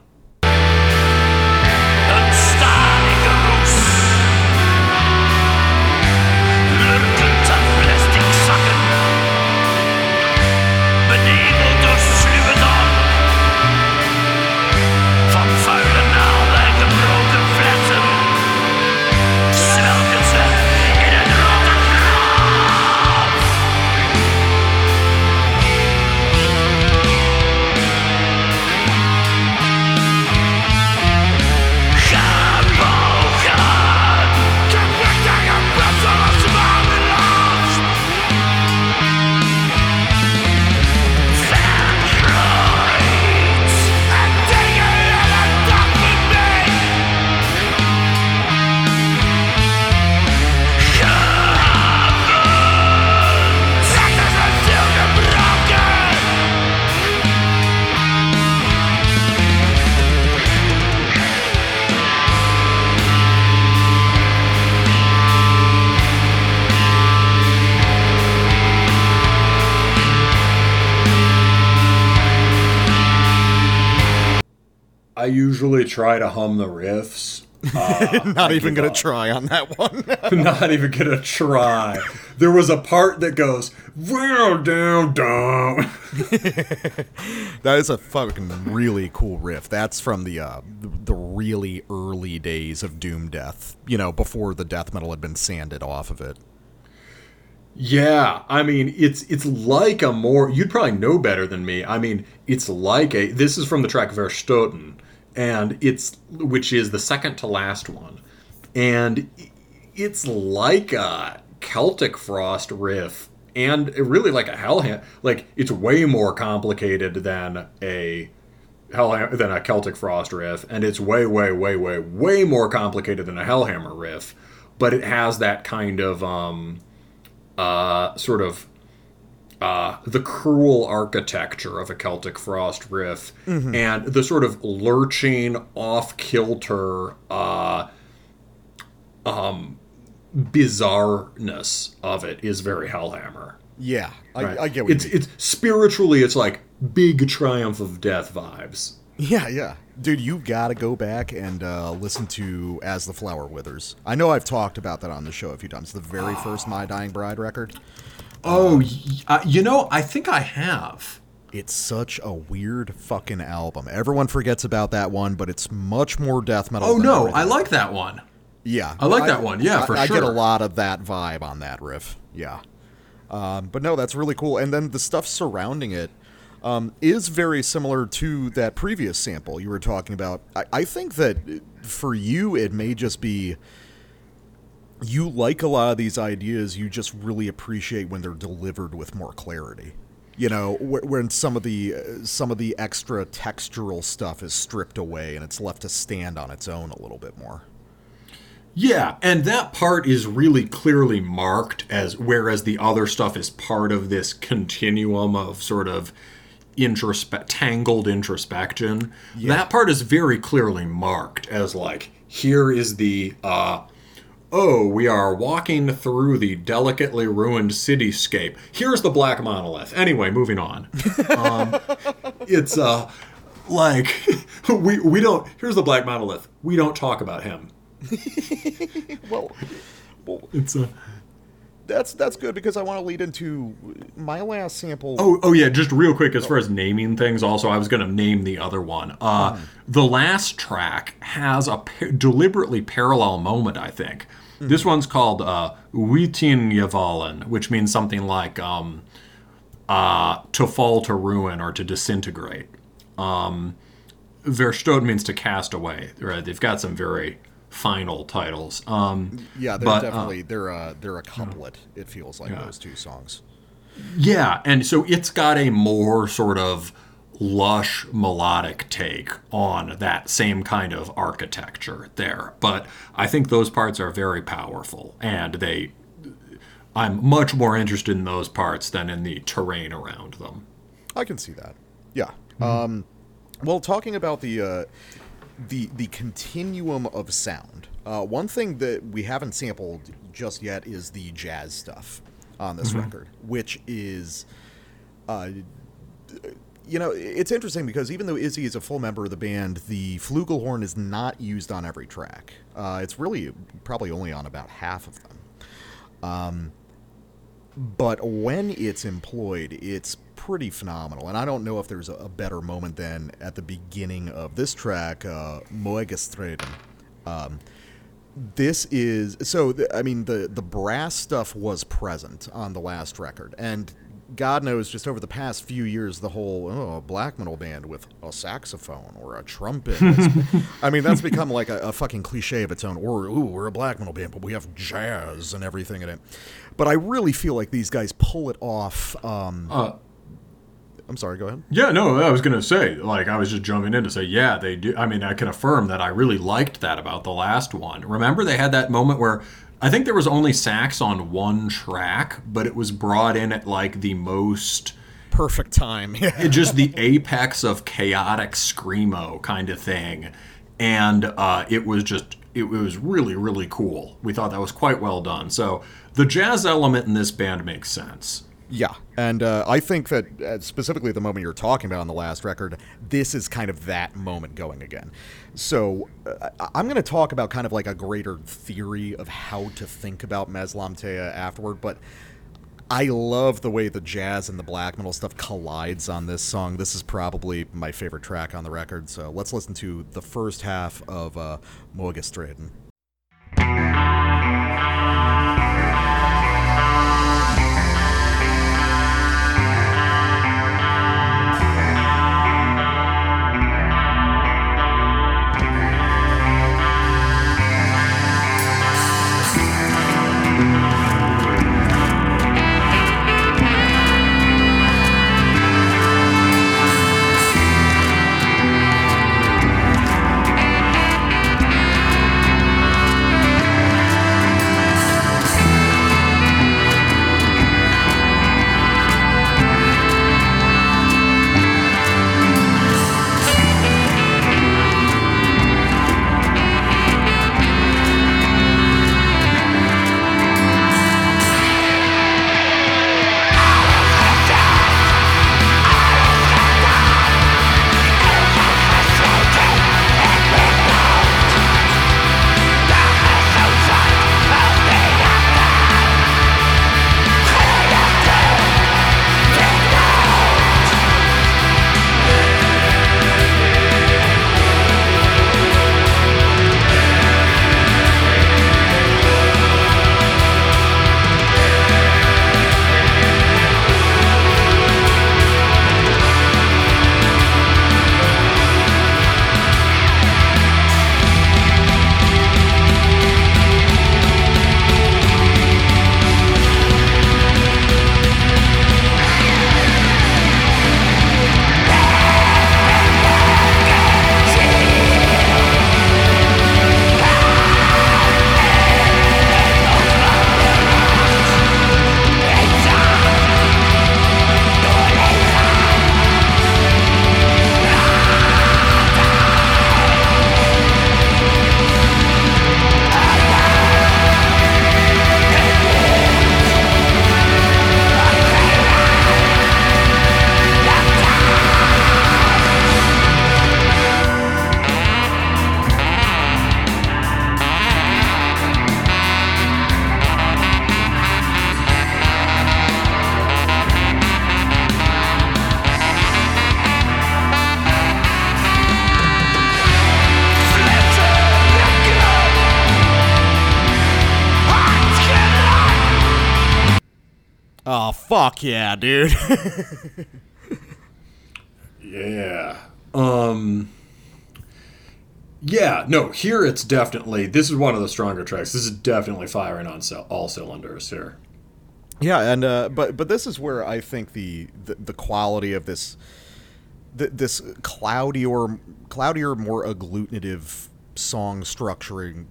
I usually try to hum the riffs. Uh, not I even gonna up. try on that one. Not even gonna try. There was a part that goes, well, down, down. That is a fucking really cool riff. That's from the uh, the really early days of Doom Death, you know, before the death metal had been sanded off of it. Yeah, I mean, it's it's like a more, you'd probably know better than me. I mean, it's like a, this is from the track Verstoten. And it's, which is the second to last one. And it's like a Celtic Frost riff and really like a Hellhammer. Like, it's way more complicated than a Hellhammer, than a Celtic Frost riff. And it's way, way, way, way, way more complicated than a Hellhammer riff. But it has that kind of, um, uh, sort of, Uh, the cruel architecture of a Celtic Frost riff, mm-hmm. and the sort of lurching, off-kilter, uh, um, bizarreness of it is very Hellhammer. Yeah, I, right? I get what it's, you mean. It's, spiritually, it's like big Triumph of Death vibes. Yeah, yeah. Dude, you've got to go back and uh, listen to As the Flower Withers. I know I've talked about that on the show a few times. The very oh. first My Dying Bride record. Oh, uh, you know, I think I have. It's such a weird fucking album. Everyone forgets about that one, but it's much more death metal. Oh, no, I like that one. Yeah. I like I, that one. Yeah, I, for I, sure. I get a lot of that vibe on that riff. Yeah. Um, but no, that's really cool. And then the stuff surrounding it um, is very similar to that previous sample you were talking about. I, I think that for you, it may just be... you like a lot of these ideas, you just really appreciate when they're delivered with more clarity. You know, when some of the uh, some of the extra textural stuff is stripped away and it's left to stand on its own a little bit more. Yeah, and that part is really clearly marked as, whereas the other stuff is part of this continuum of sort of introspe- tangled introspection. Yeah. That part is very clearly marked as like, here is the... uh Oh, we are walking through the delicately ruined cityscape. Here's the black monolith. Anyway, moving on. Um, it's uh, like we we don't. Here's the black monolith. We don't talk about him. well, well, it's uh, that's that's good because I want to lead into my last sample. Oh, oh yeah, just real quick as oh. far as naming things. Also, I was going to name the other one. Uh, mm. The last track has a par- deliberately parallel moment, I think. Mm-hmm. This one's called uh, Uitinjevalen, which means something like um, uh, to fall to ruin or to disintegrate. Um, Verstod means to cast away. Right? They've got some very final titles. Um, yeah, they're but, definitely uh, they're a, they're a couplet. Yeah. It feels like yeah. those two songs. Yeah, and so it's got a more sort of lush melodic take on that same kind of architecture there, but I think those parts are very powerful, and they I'm much more interested in those parts than in the terrain around them. I can see that. Yeah. Mm-hmm. Um well, talking about the uh the the continuum of sound, uh one thing that we haven't sampled just yet is the jazz stuff on this mm-hmm. record, which is uh you know, it's interesting because even though Izzy is a full member of the band, the flugelhorn is not used on every track. Uh, it's really probably only on about half of them. Um, but when it's employed, it's pretty phenomenal. And I don't know if there's a better moment than at the beginning of this track, uh, Moegestreden. Um, this is... So, I mean, the, the brass stuff was present on the last record. And... God knows, just over the past few years, the whole oh, black metal band with a saxophone or a trumpet. I mean, that's become like a, a fucking cliche of its own. Or, ooh, we're a black metal band, but we have jazz and everything in it. But I really feel like these guys pull it off. Um, uh, I'm sorry, go ahead. Yeah, no, I was going to say, like, I was just jumping in to say, yeah, they do. I mean, I can affirm that I really liked that about the last one. Remember, they had that moment where... I think there was only sax on one track, but it was brought in at like the most perfect time. It just the apex of chaotic screamo kind of thing. And uh, it was just, it was really, really cool. We thought that was quite well done. So the jazz element in this band makes sense. Yeah. And uh, I think that specifically the moment you're talking about on the last record, this is kind of that moment going again. So uh, I'm going to talk about kind of like a greater theory of how to think about Meslamtaea afterward, but I love the way the jazz and the black metal stuff collides on this song. This is probably my favorite track on the record. So let's listen to the first half of uh, Moegestreden. Oh, fuck yeah, dude. Yeah. Um... Yeah, no, here it's definitely... This is one of the stronger tracks. This is definitely firing on all cylinders here. Yeah, and uh, but but this is where I think the, the, the quality of this... The, this cloudier, cloudier, more agglutinative song structuring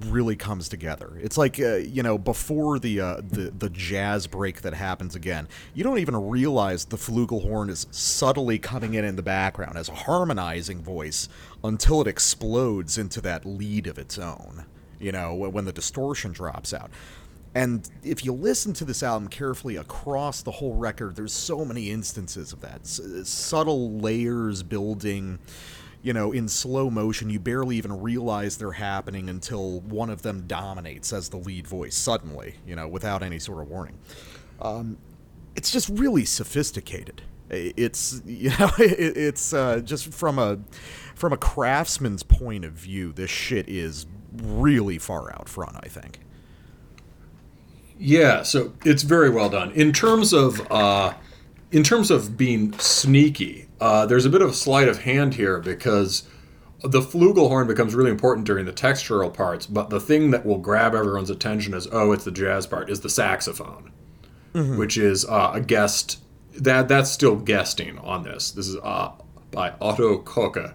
really comes together. It's like, uh, you know, before the, uh, the the jazz break that happens again, you don't even realize the flugelhorn is subtly coming in in the background as a harmonizing voice until it explodes into that lead of its own, you know, when the distortion drops out. And if you listen to this album carefully across the whole record, there's so many instances of that. S- subtle layers building, you know, in slow motion. You barely even realize they're happening until one of them dominates as the lead voice suddenly, you know, without any sort of warning. Um, it's just really sophisticated. It's, you know, it's uh, just from a from a craftsman's point of view, this shit is really far out front, I think. Yeah, so it's very well done. In terms of uh, in terms of being sneaky, uh, there's a bit of a sleight of hand here because the flugelhorn becomes really important during the textural parts, but the thing that will grab everyone's attention is, oh, it's the jazz part, is the saxophone, mm-hmm. which is uh, a guest. That That's still guesting on this. This is uh, by Otto Koecke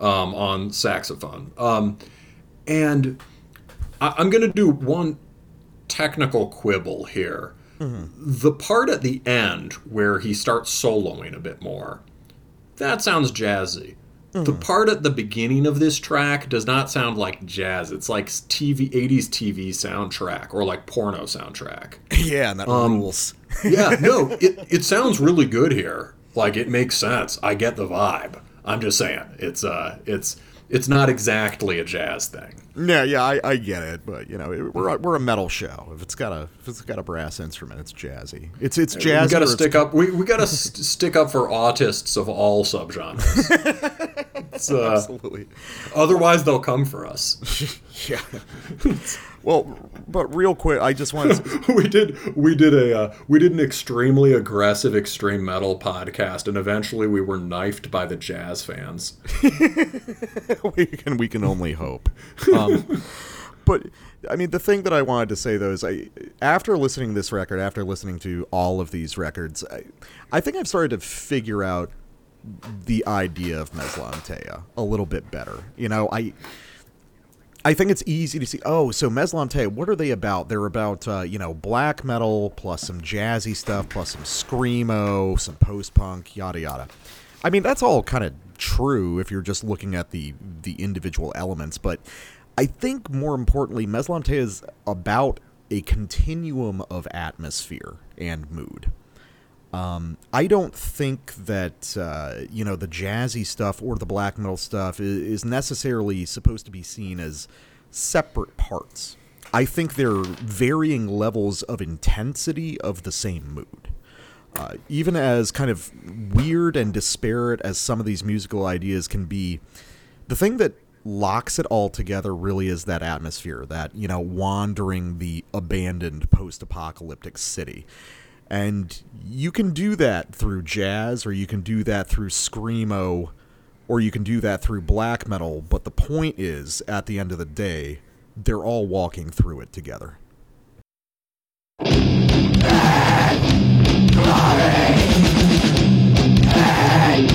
um, on saxophone. Um, and I- I'm going to do one... technical quibble here. Mm-hmm. The part at the end where he starts soloing a bit more, that sounds jazzy. Mm-hmm. The part at the beginning of this track does not sound like jazz. It's like T V eighties T V soundtrack or like porno soundtrack. Yeah, and that um, rules. Yeah, no, it it sounds really good here. Like it makes sense. I get the vibe. I'm just saying, it's uh, it's. It's not exactly a jazz thing. No, yeah, I, I get it, but you know, it, we're we're a metal show. If it's got a if it's got a brass instrument, it's jazzy. It's it's jazzy. We gotta stick up. We we gotta st- stick up for autists of all subgenres. Uh, Absolutely. Otherwise, they'll come for us. Yeah. Well, but real quick, I just wanted to... we did we did a uh, we did an extremely aggressive extreme metal podcast, and eventually we were knifed by the jazz fans. we can we can only hope. Um, but I mean, the thing that I wanted to say though is, I after listening to this record, after listening to all of these records, I, I think I've started to figure out the idea of Meslamtaea a little bit better. You know, I. I think it's easy to see, oh, so Meslamtaea, what are they about? They're about, uh, you know, black metal, plus some jazzy stuff, plus some screamo, some post-punk, yada yada. I mean, that's all kind of true if you're just looking at the, the individual elements, but I think more importantly, Meslamtaea is about a continuum of atmosphere and mood. Um, I don't think that, uh, you know, the jazzy stuff or the black metal stuff is, is necessarily supposed to be seen as separate parts. I think they're varying levels of intensity of the same mood. Uh, even as kind of weird and disparate as some of these musical ideas can be, the thing that locks it all together really is that atmosphere, that, you know, wandering the abandoned post-apocalyptic city. And you can do that through jazz, or you can do that through screamo, or you can do that through black metal. But the point is, at the end of the day, they're all walking through it together. Come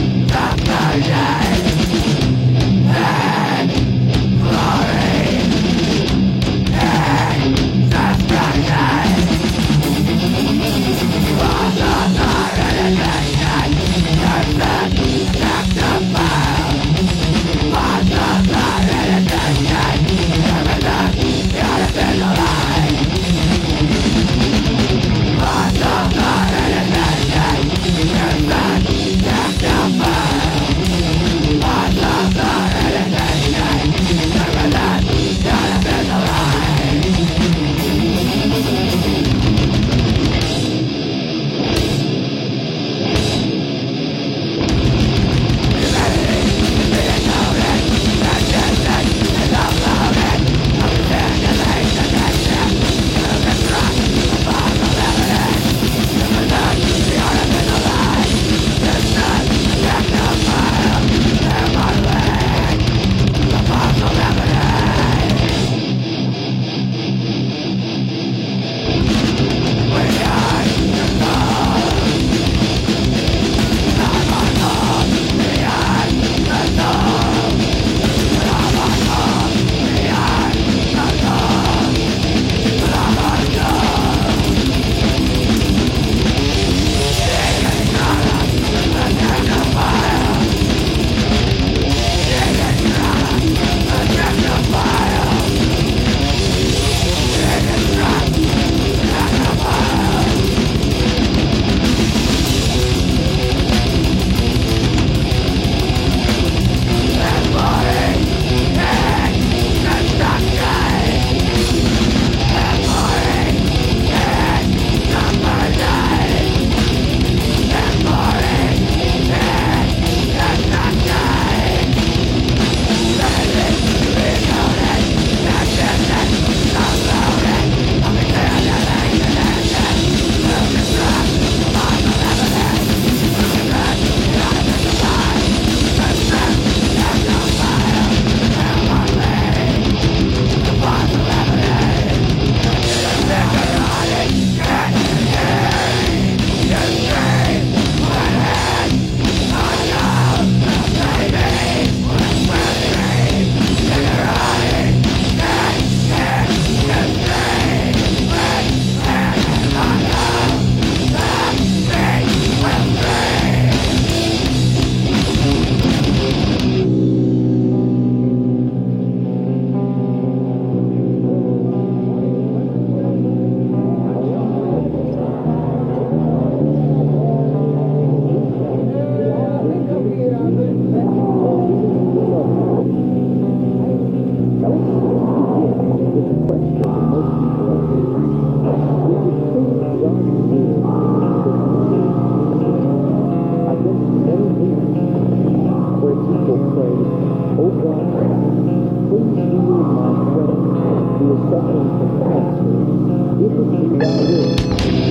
people prayed, "O God, please heal my friend who is suffering from cancer. If it be thy will."